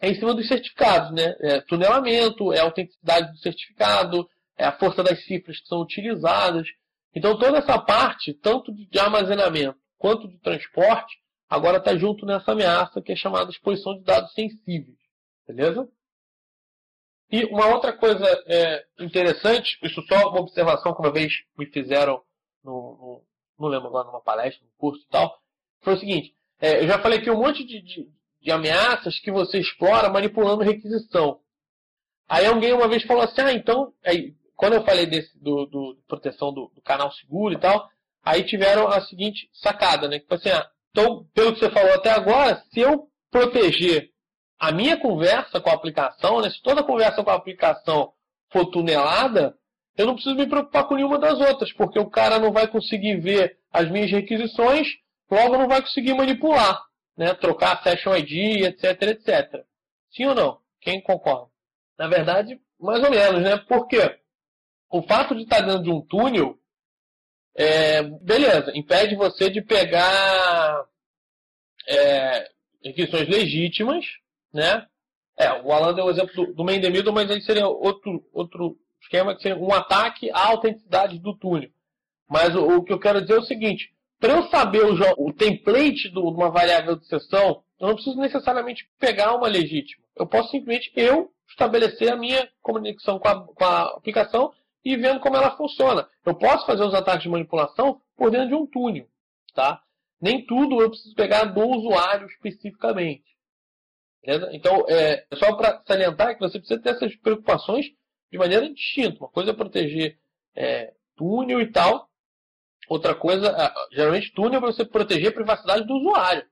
é em cima dos certificados, né? É tunelamento, é a autenticidade do certificado, é a força das cifras que são utilizadas. Então, toda essa parte, tanto de armazenamento quanto de transporte, agora está junto nessa ameaça que é chamada exposição de dados sensíveis. Beleza? E uma outra coisa é, interessante, isso só uma observação que uma vez me fizeram, no, no, não lembro agora, numa palestra, num curso e tal, foi o seguinte, é, eu já falei aqui um monte de, de, de ameaças que você explora manipulando requisição. Aí alguém uma vez falou assim, ah, então... Aí, quando eu falei desse, do, do proteção do, do canal seguro e tal, aí tiveram a seguinte sacada, né? Que foi assim, ah, então, pelo que você falou até agora, se eu proteger a minha conversa com a aplicação, né? Se toda a conversa com a aplicação for tunelada, eu não preciso me preocupar com nenhuma das outras, porque o cara não vai conseguir ver as minhas requisições, logo não vai conseguir manipular, né? Trocar session I D, etc, etcétera. Sim ou não? Quem concorda? Na verdade, mais ou menos, né? Porque o fato de estar dentro de um túnel, é, beleza, impede você de pegar é, requisições legítimas, né? É, o Alan deu o exemplo do, do main the middle, mas aí seria outro, outro esquema, que seria um ataque à autenticidade do túnel. Mas o, o que eu quero dizer é o seguinte, para eu saber o, o template de uma variável de sessão, eu não preciso necessariamente pegar uma legítima. Eu posso simplesmente eu estabelecer a minha comunicação com a, com a aplicação e vendo como ela funciona. Eu posso fazer os ataques de manipulação por dentro de um túnel, tá? Nem tudo eu preciso pegar do usuário especificamente. Beleza? Então, é só para salientar que você precisa ter essas preocupações de maneira distinta. Uma coisa é proteger é, túnel e tal. Outra coisa, geralmente túnel é para você proteger a privacidade do usuário.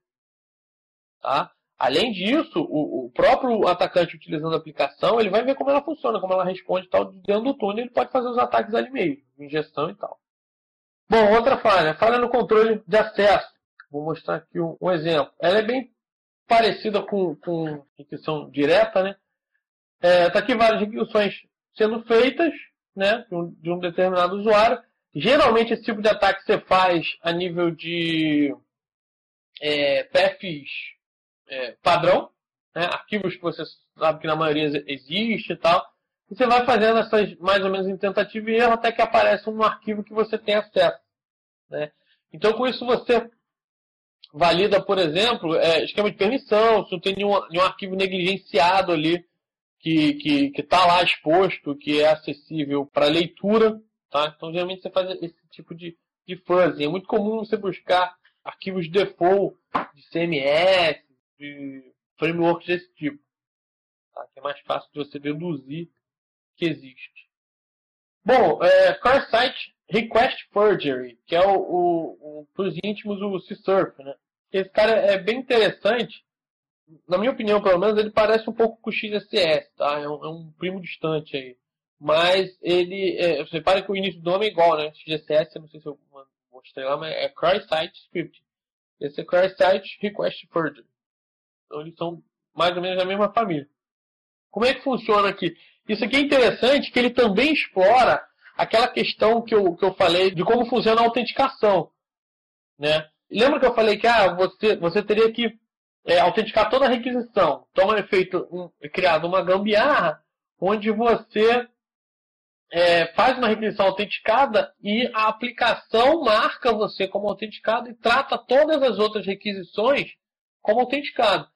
Tá? Além disso, o, o próprio atacante utilizando a aplicação, ele vai ver como ela funciona, como ela responde e tal. Dentro do túnel, ele pode fazer os ataques ali mesmo, injeção e tal. Bom, outra falha. Falha no controle de acesso. Vou mostrar aqui um, um exemplo. Ela é bem parecida com, com requisição direta, né? É, tá aqui várias requisições sendo feitas, né? De um, de um determinado usuário. Geralmente esse tipo de ataque você faz a nível de é, perfis é, padrão, né? Arquivos que você sabe que na maioria existe e tal. E você vai fazendo essas mais ou menos em tentativa e erro até que aparece um arquivo que você tem acesso, né? Então com isso você valida, por exemplo, é, esquema de permissão, se não tem nenhum, nenhum arquivo negligenciado ali que está que, que tá lá exposto, que é acessível para leitura, tá? Então, geralmente, você faz esse tipo de, de fuzzy. É muito comum você buscar arquivos default de C M S, de frameworks desse tipo, tá? Que é mais fácil de você deduzir que existe. Bom, é, cross-site Request Forgery, que é o, o, o para os íntimos o C-Surf, né? Esse cara é bem interessante, na minha opinião pelo menos, ele parece um pouco com o X S S, tá? É um, é um primo distante aí. Mas ele, é, você repara que o início do nome é igual, né? X S S, eu não sei se eu mostrei lá, mas é Cross-Site Script. Esse é Cross-Site Request Forgery. Então eles são mais ou menos da mesma família. Como é que funciona aqui? Isso aqui é interessante, que ele também explora aquela questão que eu, que eu falei de como funciona a autenticação, né? Lembra que eu falei que ah, você, você teria que é, autenticar toda a requisição. Então é feito um, é criado uma gambiarra onde você é, faz uma requisição autenticada e a aplicação marca você como autenticado e trata todas as outras requisições como autenticado.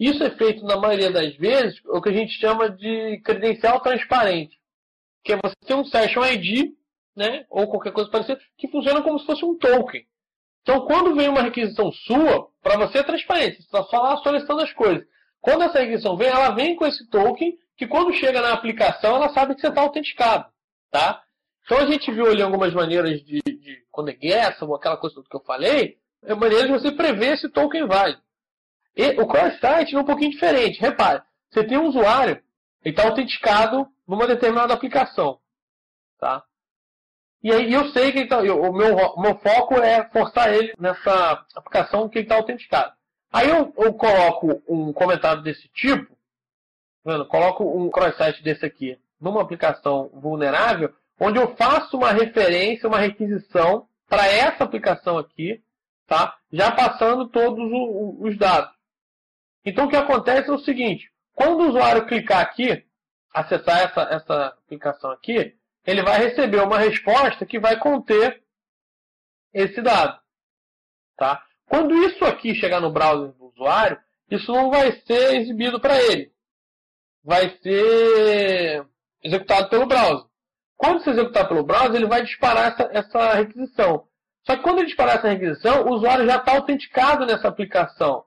Isso é feito na maioria das vezes o que a gente chama de credencial transparente, que é você ter um Session I D, né, ou qualquer coisa parecida, que funciona como se fosse um token. Então, quando vem uma requisição sua, para você é transparente, você está só lá solicitando as coisas. Quando essa requisição vem, ela vem com esse token, que quando chega na aplicação, ela sabe que você está autenticado. Tá? Então, a gente viu ali algumas maneiras de, de quando é guessa, ou aquela coisa que eu falei, é maneira de você prever esse token válido. E o cross-site é um pouquinho diferente. Repare, você tem um usuário, ele está autenticado numa determinada aplicação, tá? E aí eu sei que ele tá, eu, o meu, meu foco é forçar ele nessa aplicação que ele está autenticado. Aí eu, eu coloco um comentário desse tipo, vendo? Coloco um cross-site desse aqui numa aplicação vulnerável, onde eu faço uma referência, uma requisição para essa aplicação aqui, tá? Já passando todos o, os dados. Então o que acontece é o seguinte, quando o usuário clicar aqui, acessar essa, essa aplicação aqui, ele vai receber uma resposta que vai conter esse dado. Tá? Quando isso aqui chegar no browser do usuário, isso não vai ser exibido para ele. Vai ser executado pelo browser. Quando se executar pelo browser, ele vai disparar essa, essa requisição. Só que quando ele disparar essa requisição, o usuário já está autenticado nessa aplicação.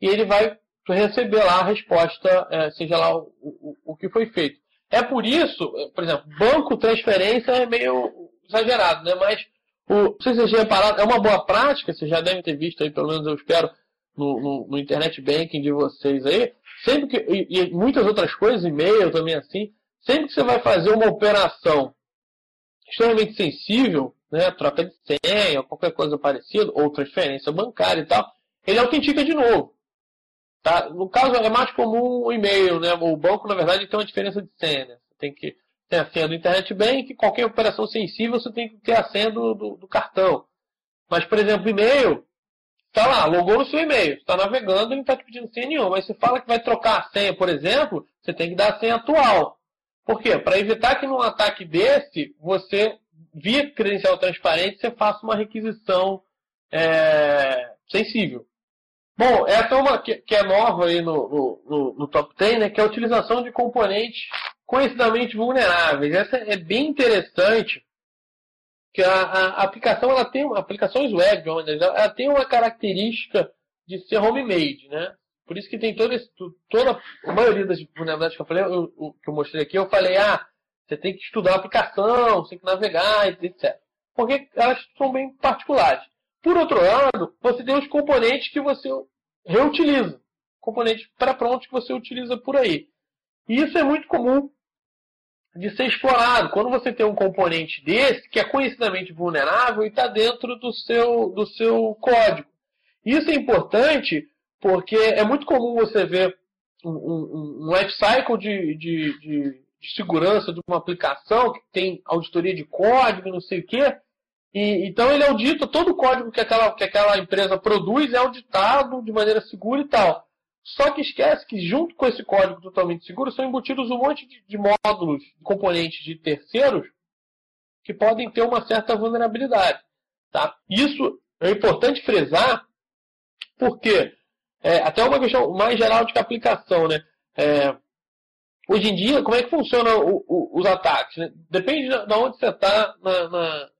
E ele vai receber lá a resposta, seja lá o, o, o que foi feito. É por isso, por exemplo, banco transferência é meio exagerado, né? Mas o, não sei se vocês já repararam, é uma boa prática, vocês já devem ter visto aí, pelo menos eu espero, no, no, no internet banking de vocês aí, sempre que, e, e muitas outras coisas, e-mail também assim, sempre que você vai fazer uma operação extremamente sensível, né, troca de senha, qualquer coisa parecida, ou transferência bancária e tal, ele autentica de novo. Tá? No caso, é mais comum o e-mail, né? O banco, na verdade, tem uma diferença de senha, né? Você tem que ter a senha do Internet Bank, qualquer operação sensível, você tem que ter a senha do, do, do cartão. Mas, por exemplo, e-mail, está lá, logou no seu e-mail, está navegando, ele não está te pedindo senha nenhuma, mas você fala que vai trocar a senha, por exemplo, você tem que dar a senha atual. Por quê? Para evitar que num ataque desse, você, via credencial transparente, você faça uma requisição é, sensível. Bom, essa é uma que, que é nova aí no, no, no top dez, né, que é a utilização de componentes conhecidamente vulneráveis. Essa é bem interessante, que a, a aplicação, ela tem, aplicações web, ela tem uma característica de ser homemade, né? Por isso que tem todo esse, toda a maioria das vulnerabilidades que eu falei, eu, eu, que eu mostrei aqui, eu falei, ah, você tem que estudar a aplicação, você tem que navegar, etcétera. Porque elas são bem particulares. Por outro lado, você tem os componentes que você reutiliza. Componentes pré-prontos que você utiliza por aí. E isso é muito comum de ser explorado. Quando você tem um componente desse, que é conhecidamente vulnerável e está dentro do seu, do seu código. Isso é importante... Porque é muito comum você ver um, um, um lifecycle de, de, de, de segurança de uma aplicação que tem auditoria de código, não sei o quê. E, então, ele audita todo o código que aquela, que aquela empresa produz, é auditado de maneira segura e tal. Só que esquece que, junto com esse código totalmente seguro, são embutidos um monte de, de módulos, componentes de terceiros que podem ter uma certa vulnerabilidade. Tá? Isso é importante frisar, porque... É, até uma questão mais geral de aplicação, né? É, hoje em dia, como é que funcionam os ataques? Né? Depende de onde você está na, na,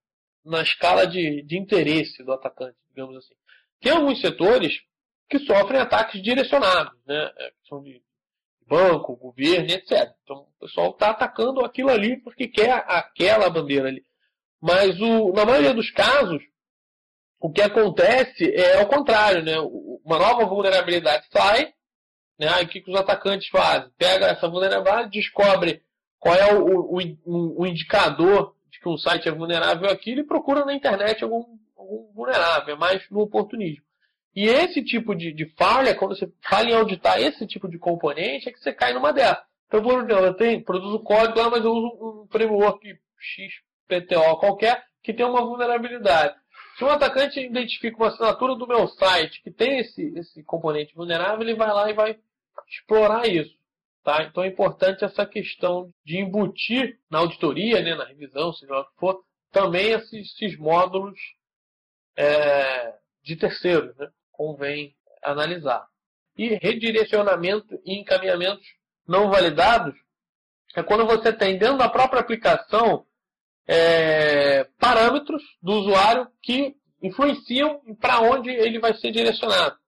na escala de, de interesse do atacante, digamos assim. Tem alguns setores que sofrem ataques direcionados, né? É, são de banco, governo, etcétera. Então, o pessoal está atacando aquilo ali porque quer aquela bandeira ali. Mas, o, na maioria dos casos, o que acontece é ao contrário, né? Uma nova vulnerabilidade sai, né? E o que os atacantes fazem? Pega essa vulnerabilidade, descobre qual é o, o, o indicador de que um site é vulnerável àquilo e procura na internet algum, algum vulnerável, é mais no oportunismo. E esse tipo de, de falha, quando você falha em auditar esse tipo de componente, é que você cai numa dessas. Então, por exemplo, eu tenho, produzo código lá, mas eu uso um framework X P T O qualquer que tem uma vulnerabilidade. Se um atacante identifica uma assinatura do meu site que tem esse, esse componente vulnerável, ele vai lá e vai explorar isso. Tá? Então é importante essa questão de embutir na auditoria, né, na revisão, seja lá o que for, também esses, esses módulos é, de terceiros. Né? Convém analisar. E redirecionamento e encaminhamentos não validados é quando você tem dentro da própria aplicação É, parâmetros do usuário que influenciam para onde ele vai ser direcionado.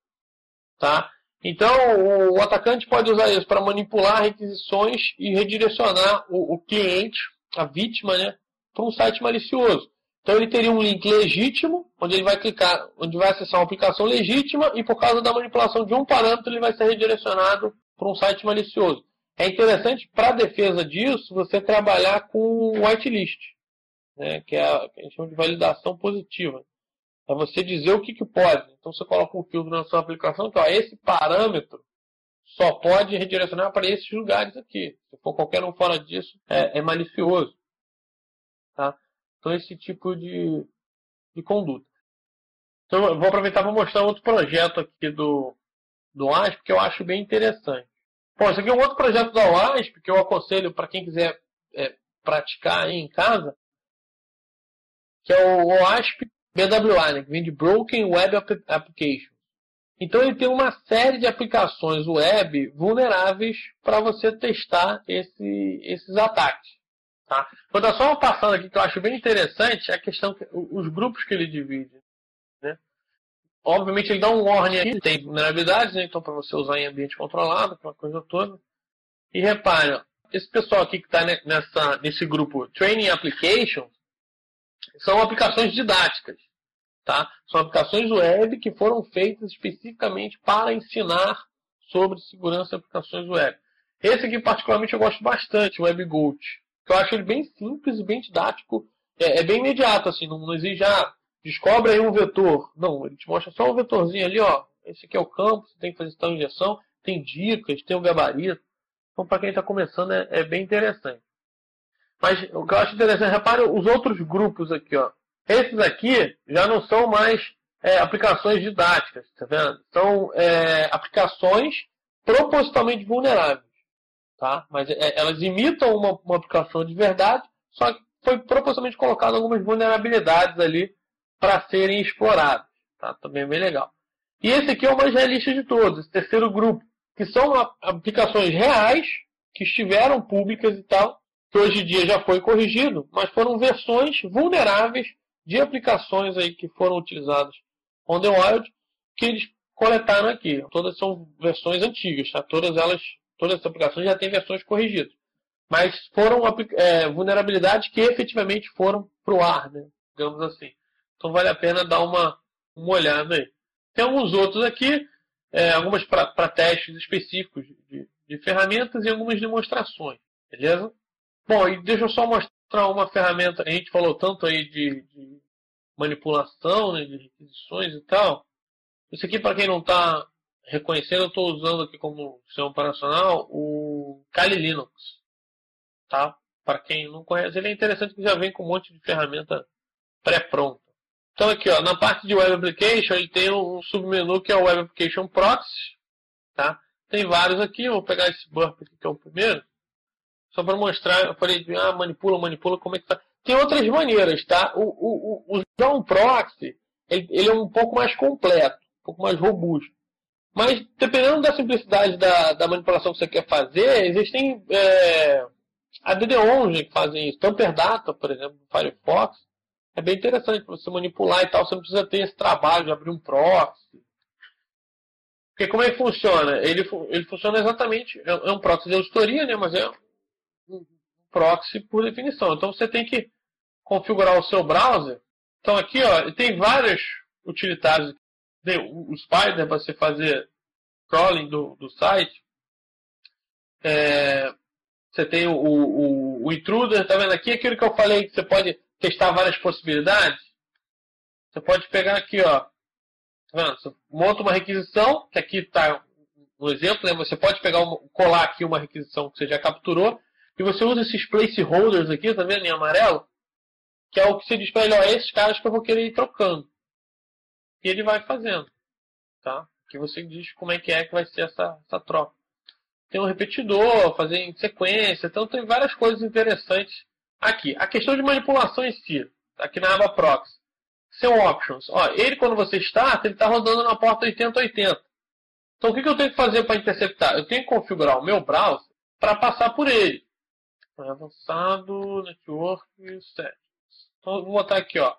Tá? Então, o, o atacante pode usar isso para manipular requisições e redirecionar o, o cliente, a vítima, né, para um site malicioso. Então, ele teria um link legítimo, onde ele vai clicar, onde vai acessar uma aplicação legítima e, por causa da manipulação de um parâmetro, ele vai ser redirecionado para um site malicioso. É interessante, para a defesa disso, você trabalhar com whitelist. Né, que é a questão de validação positiva. É você dizer o que, que pode. Então você coloca um filtro na sua aplicação que ó, esse parâmetro só pode redirecionar para esses lugares aqui. Se for qualquer um fora disso, é, é malicioso. Tá? Então esse tipo de, de conduta. Então eu vou aproveitar para mostrar outro projeto aqui do, do O W A S P que eu acho bem interessante. Bom, esse aqui é um outro projeto da O W A S P que eu aconselho para quem quiser é, praticar aí em casa. Que é o O W A S P B W A, né, que vem de Broken Web Application. Então ele tem uma série de aplicações web vulneráveis para você testar esse, esses ataques. Tá? Vou dar só uma passada aqui que eu acho bem interessante, a questão que, os grupos que ele divide. Né? Obviamente ele dá um warning aqui, tem vulnerabilidades, né, então para você usar em ambiente controlado, aquela coisa toda. E repare, ó, esse pessoal aqui que está nesse grupo Training Applications, são aplicações didáticas, tá? São aplicações web que foram feitas especificamente para ensinar sobre segurança e aplicações web. Esse aqui, particularmente, eu gosto bastante, o WebGoat. Eu acho ele bem simples e bem didático é, é bem imediato, assim, não, não exige, ah, descobre aí um vetor. Não, ele te mostra só um vetorzinho ali, ó. Esse aqui é o campo, você tem que fazer tal injeção, tem dicas, tem um gabarito. Então, para quem está começando, é, é bem interessante. Mas o que eu acho interessante, repare os outros grupos aqui, ó. Esses aqui já não são mais é, aplicações didáticas, tá vendo? São é, aplicações propositalmente vulneráveis, tá? Mas é, elas imitam uma, uma aplicação de verdade, só que foi propositalmente colocado algumas vulnerabilidades ali para serem exploradas, tá? Também bem legal. E esse aqui é o mais realista de todos, esse terceiro grupo, que são aplicações reais, que estiveram públicas e tal, que hoje em dia já foi corrigido, mas foram versões vulneráveis de aplicações aí que foram utilizadas on the wild, que eles coletaram aqui. Todas são versões antigas, tá? Todas elas, todas as aplicações já têm versões corrigidas. Mas foram é, vulnerabilidades que efetivamente foram para o ar, né? Digamos assim. Então vale a pena dar uma, uma olhada aí. Tem alguns outros aqui, é, algumas para testes específicos de, de ferramentas e algumas demonstrações, beleza? Bom, e deixa eu só mostrar uma ferramenta, a gente falou tanto aí de, de manipulação, né, de requisições e tal. Isso aqui, para quem não está reconhecendo, eu estou usando aqui como sistema operacional o Kali Linux, tá? Para quem não conhece, ele é interessante que já vem com um monte de ferramenta pré-pronta. Então aqui, ó, na parte de Web Application, ele tem um submenu que é o Web Application Proxy, tá? Tem vários aqui, eu vou pegar esse Burp aqui que é o primeiro, só para mostrar. Eu falei, ah, manipula, manipula, como é que tá? Tem outras maneiras, tá? O, o, o, usar um proxy, ele, ele é um pouco mais completo, um pouco mais robusto. Mas, dependendo da simplicidade da, da manipulação que você quer fazer, existem é, A D D onze que fazem isso, Tamperdata, por exemplo, Firefox. É bem interessante para você manipular e tal. Você não precisa ter esse trabalho de abrir um proxy. Porque como é que funciona? Ele, ele funciona exatamente... É um proxy de auditoria, né? Mas é um proxy por definição. Então você tem que configurar o seu browser. Então aqui, ó, tem vários utilitários. Tem o Spider para você fazer crawling do, do site. É, você tem o, o, o Intruder. Tá vendo aqui? Aquilo que eu falei que você pode... testar várias possibilidades. Você pode pegar aqui, ó. Tá vendo? Você monta uma requisição, que aqui está um exemplo, né? Você pode pegar, colar aqui uma requisição que você já capturou, e você usa esses placeholders aqui, tá vendo? Em amarelo, que é o que você diz para ele, ó, esses caras que eu vou querer ir trocando. E ele vai fazendo, tá? Que você diz como é que é que vai ser essa, essa troca. Tem um repetidor, fazer em sequência, então tem várias coisas interessantes. Aqui, a questão de manipulação em si, aqui na aba Proxy. São options. Ó, ele, quando você starta, ele está rodando na porta oitenta oitenta. Então, o que, que eu tenho que fazer para interceptar? Eu tenho que configurar o meu browser para passar por ele. Avançado, network, set. Então, vou botar aqui, ó.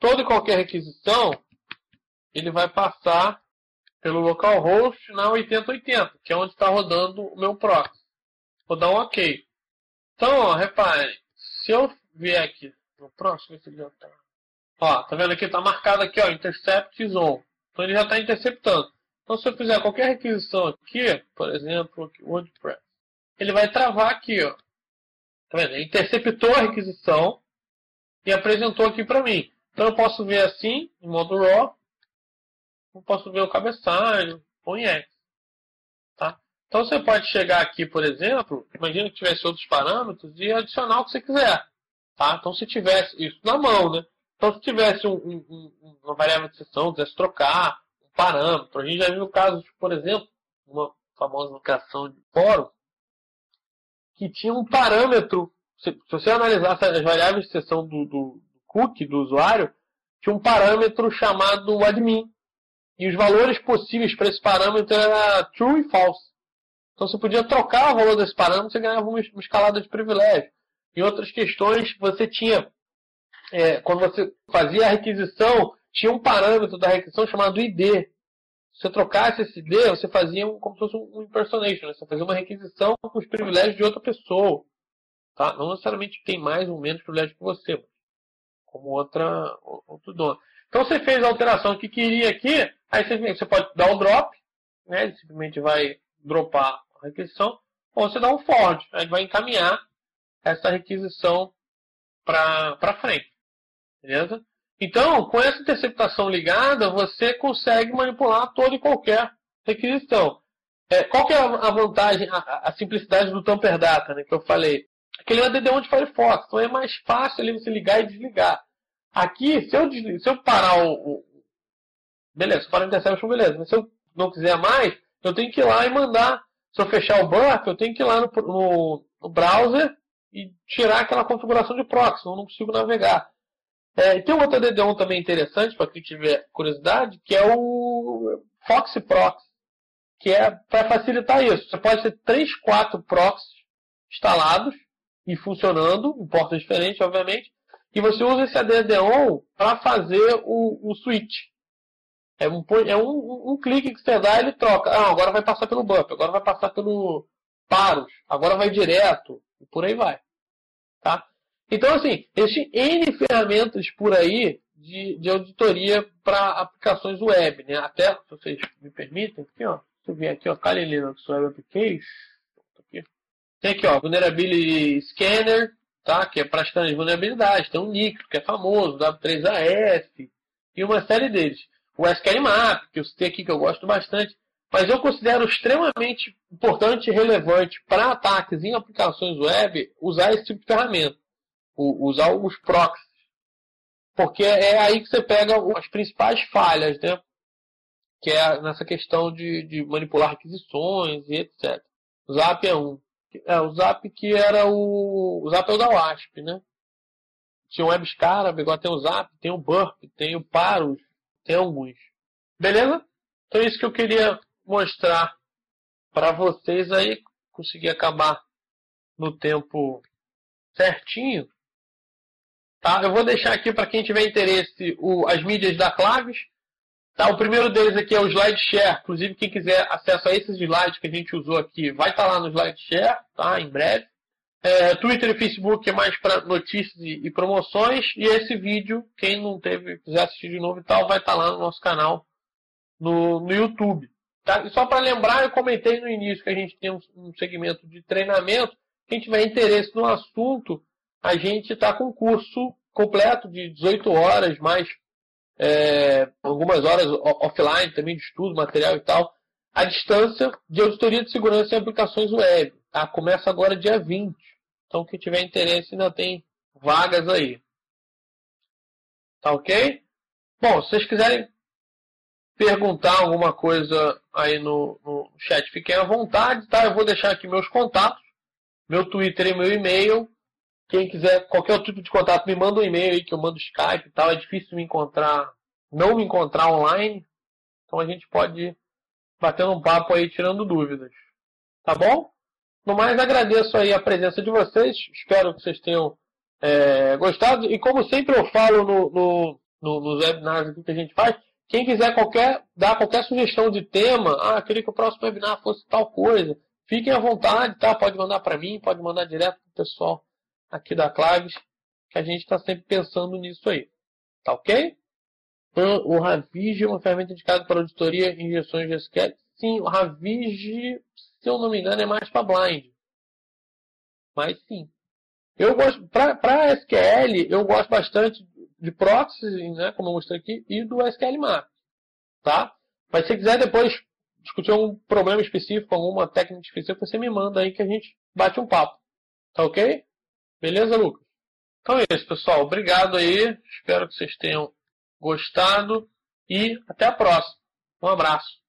Toda e qualquer requisição, ele vai passar pelo localhost na oitenta oitenta, que é onde está rodando o meu proxy. Vou dar um OK. Então, ó, reparem. Se eu vier aqui no próximo, esse já tá. Ó, tá vendo aqui? Tá marcado aqui, ó, intercept zone. Então ele já tá interceptando. Então se eu fizer qualquer requisição aqui, por exemplo, aqui, WordPress, ele vai travar aqui, ó. Tá vendo? Ele interceptou a requisição e apresentou aqui pra mim. Então eu posso ver assim, em modo raw. Eu posso ver o cabeçalho, ou em X. Tá? Então você pode chegar aqui, por exemplo, imagina que tivesse outros parâmetros e adicionar o que você quiser. Tá? Então se tivesse isso na mão, né? Então se tivesse um, um, uma variável de sessão, quisesse trocar um parâmetro. A gente já viu casos, tipo, por exemplo, uma famosa locação de fórum, que tinha um parâmetro. Se, se você analisasse as variáveis de sessão do, do, do cookie, do usuário, tinha um parâmetro chamado admin. E os valores possíveis para esse parâmetro era true e false. Então você podia trocar o valor desse parâmetro, você ganhava uma escalada de privilégio. Em outras questões, você tinha, é, quando você fazia a requisição, tinha um parâmetro da requisição chamado I D. Se você trocasse esse I D, você fazia um, como se fosse um impersonation, né? Você fazia uma requisição com os privilégios de outra pessoa. Tá? Não necessariamente tem mais ou menos privilégio que você, mas como outra, outro dono. Então você fez a alteração que queria aqui, aí você, você pode dar o drop, né? Ele simplesmente vai dropar a requisição, ou você dá um forward, aí vai encaminhar essa requisição para frente. Beleza? Então, com essa interceptação ligada, você consegue manipular toda e qualquer requisição. É, qual que é a vantagem, a, a simplicidade do tamper data, né, que eu falei? Aquele é D D um de Firefox, então é mais fácil ali você ligar e desligar. Aqui, se eu, desligo, se eu parar o, o... Beleza, se eu parar o interception, beleza. Mas se eu não quiser mais, eu tenho que ir lá e mandar. Se eu fechar o Burp, eu tenho que ir lá no, no, no browser e tirar aquela configuração de proxy, senão eu não consigo navegar. É, e tem outro D D um também interessante, para quem tiver curiosidade, que é o Foxy Proxy, que é para facilitar isso. Você pode ter três, quatro proxies instalados e funcionando, em portas diferentes, obviamente, e você usa esse D D um para fazer o, o switch. É, um, é um, um clique que você dá e ele troca. Ah, agora vai passar pelo Burp, agora vai passar pelo Paros, agora vai direto, e por aí vai. Tá? Então, assim, existem N ferramentas por aí de, de auditoria para aplicações web, né? Até, se vocês me permitem, aqui, ó, deixa eu ver aqui, ó, Kali Linux Web Application. Tem aqui, ó, Vulnerability Scanner, tá? Que é para escanear de vulnerabilidade. Tem o N I C, que é famoso, W três A S, e uma série deles. O S Q L Map, que eu citei aqui, que eu gosto bastante. Mas eu considero extremamente importante e relevante para ataques em aplicações web usar esse tipo de ferramenta. O, usar os proxies. Porque é aí que você pega as principais falhas, né? Que é nessa questão de, de manipular requisições e etcétera. O ZAP é um. É, o ZAP que era o... O ZAP é o da OWASP, né? Tinha o WebScar, agora tem o ZAP, tem o Burp, tem o Paros, tem alguns. Beleza? Então é isso que eu queria mostrar para vocês aí. Consegui acabar no tempo certinho. Tá? Eu vou deixar aqui para quem tiver interesse o, as mídias da Claves. Tá? O primeiro deles aqui é o SlideShare. Inclusive, quem quiser acesso a esses slides que a gente usou aqui, vai estar lá no SlideShare, tá? Em breve. É, Twitter e Facebook é mais para notícias e, e promoções. E esse vídeo, quem não teve, quiser assistir de novo e tal, vai estar lá no nosso canal no, no YouTube. Tá? E só para lembrar, eu comentei no início que a gente tem um, um segmento de treinamento. Quem tiver interesse no assunto, a gente está com um curso completo de dezoito horas, mais é, algumas horas offline também de estudo, material e tal, à distância de auditoria de segurança em aplicações web. Tá? Começa agora dia vinte. Então, quem tiver interesse ainda tem vagas aí. Tá ok? Bom, se vocês quiserem perguntar alguma coisa aí no, no chat, fiquem à vontade, tá? Eu vou deixar aqui meus contatos, meu Twitter e meu e-mail. Quem quiser, qualquer tipo de contato, me manda um e-mail aí, que eu mando Skype e tal. É difícil me encontrar, não me encontrar online. Então a gente pode ir batendo um papo aí, tirando dúvidas. Tá bom? No mais, agradeço aí a presença de vocês. Espero que vocês tenham é, gostado. E como sempre eu falo no, no, no, nos webinars aqui que a gente faz, quem quiser qualquer, dar qualquer sugestão de tema, ah, eu queria que o próximo webinar fosse tal coisa, fiquem à vontade, tá? Pode mandar para mim, pode mandar direto pro pessoal aqui da Claves, que a gente está sempre pensando nisso aí. Tá ok? O Ravig é uma ferramenta indicada para auditoria e injeções de S Q L. Sim, o Ravig, se eu não me engano, é mais para blind. Mas sim. Eu gosto, para S Q L, eu gosto bastante de proxy, né, como eu mostrei aqui, e do S Q L Map. Tá? Mas se quiser depois discutir algum problema específico, alguma técnica específica, você me manda aí que a gente bate um papo. Tá ok? Beleza, Lucas? Então é isso, pessoal. Obrigado aí. Espero que vocês tenham gostado. E até a próxima. Um abraço.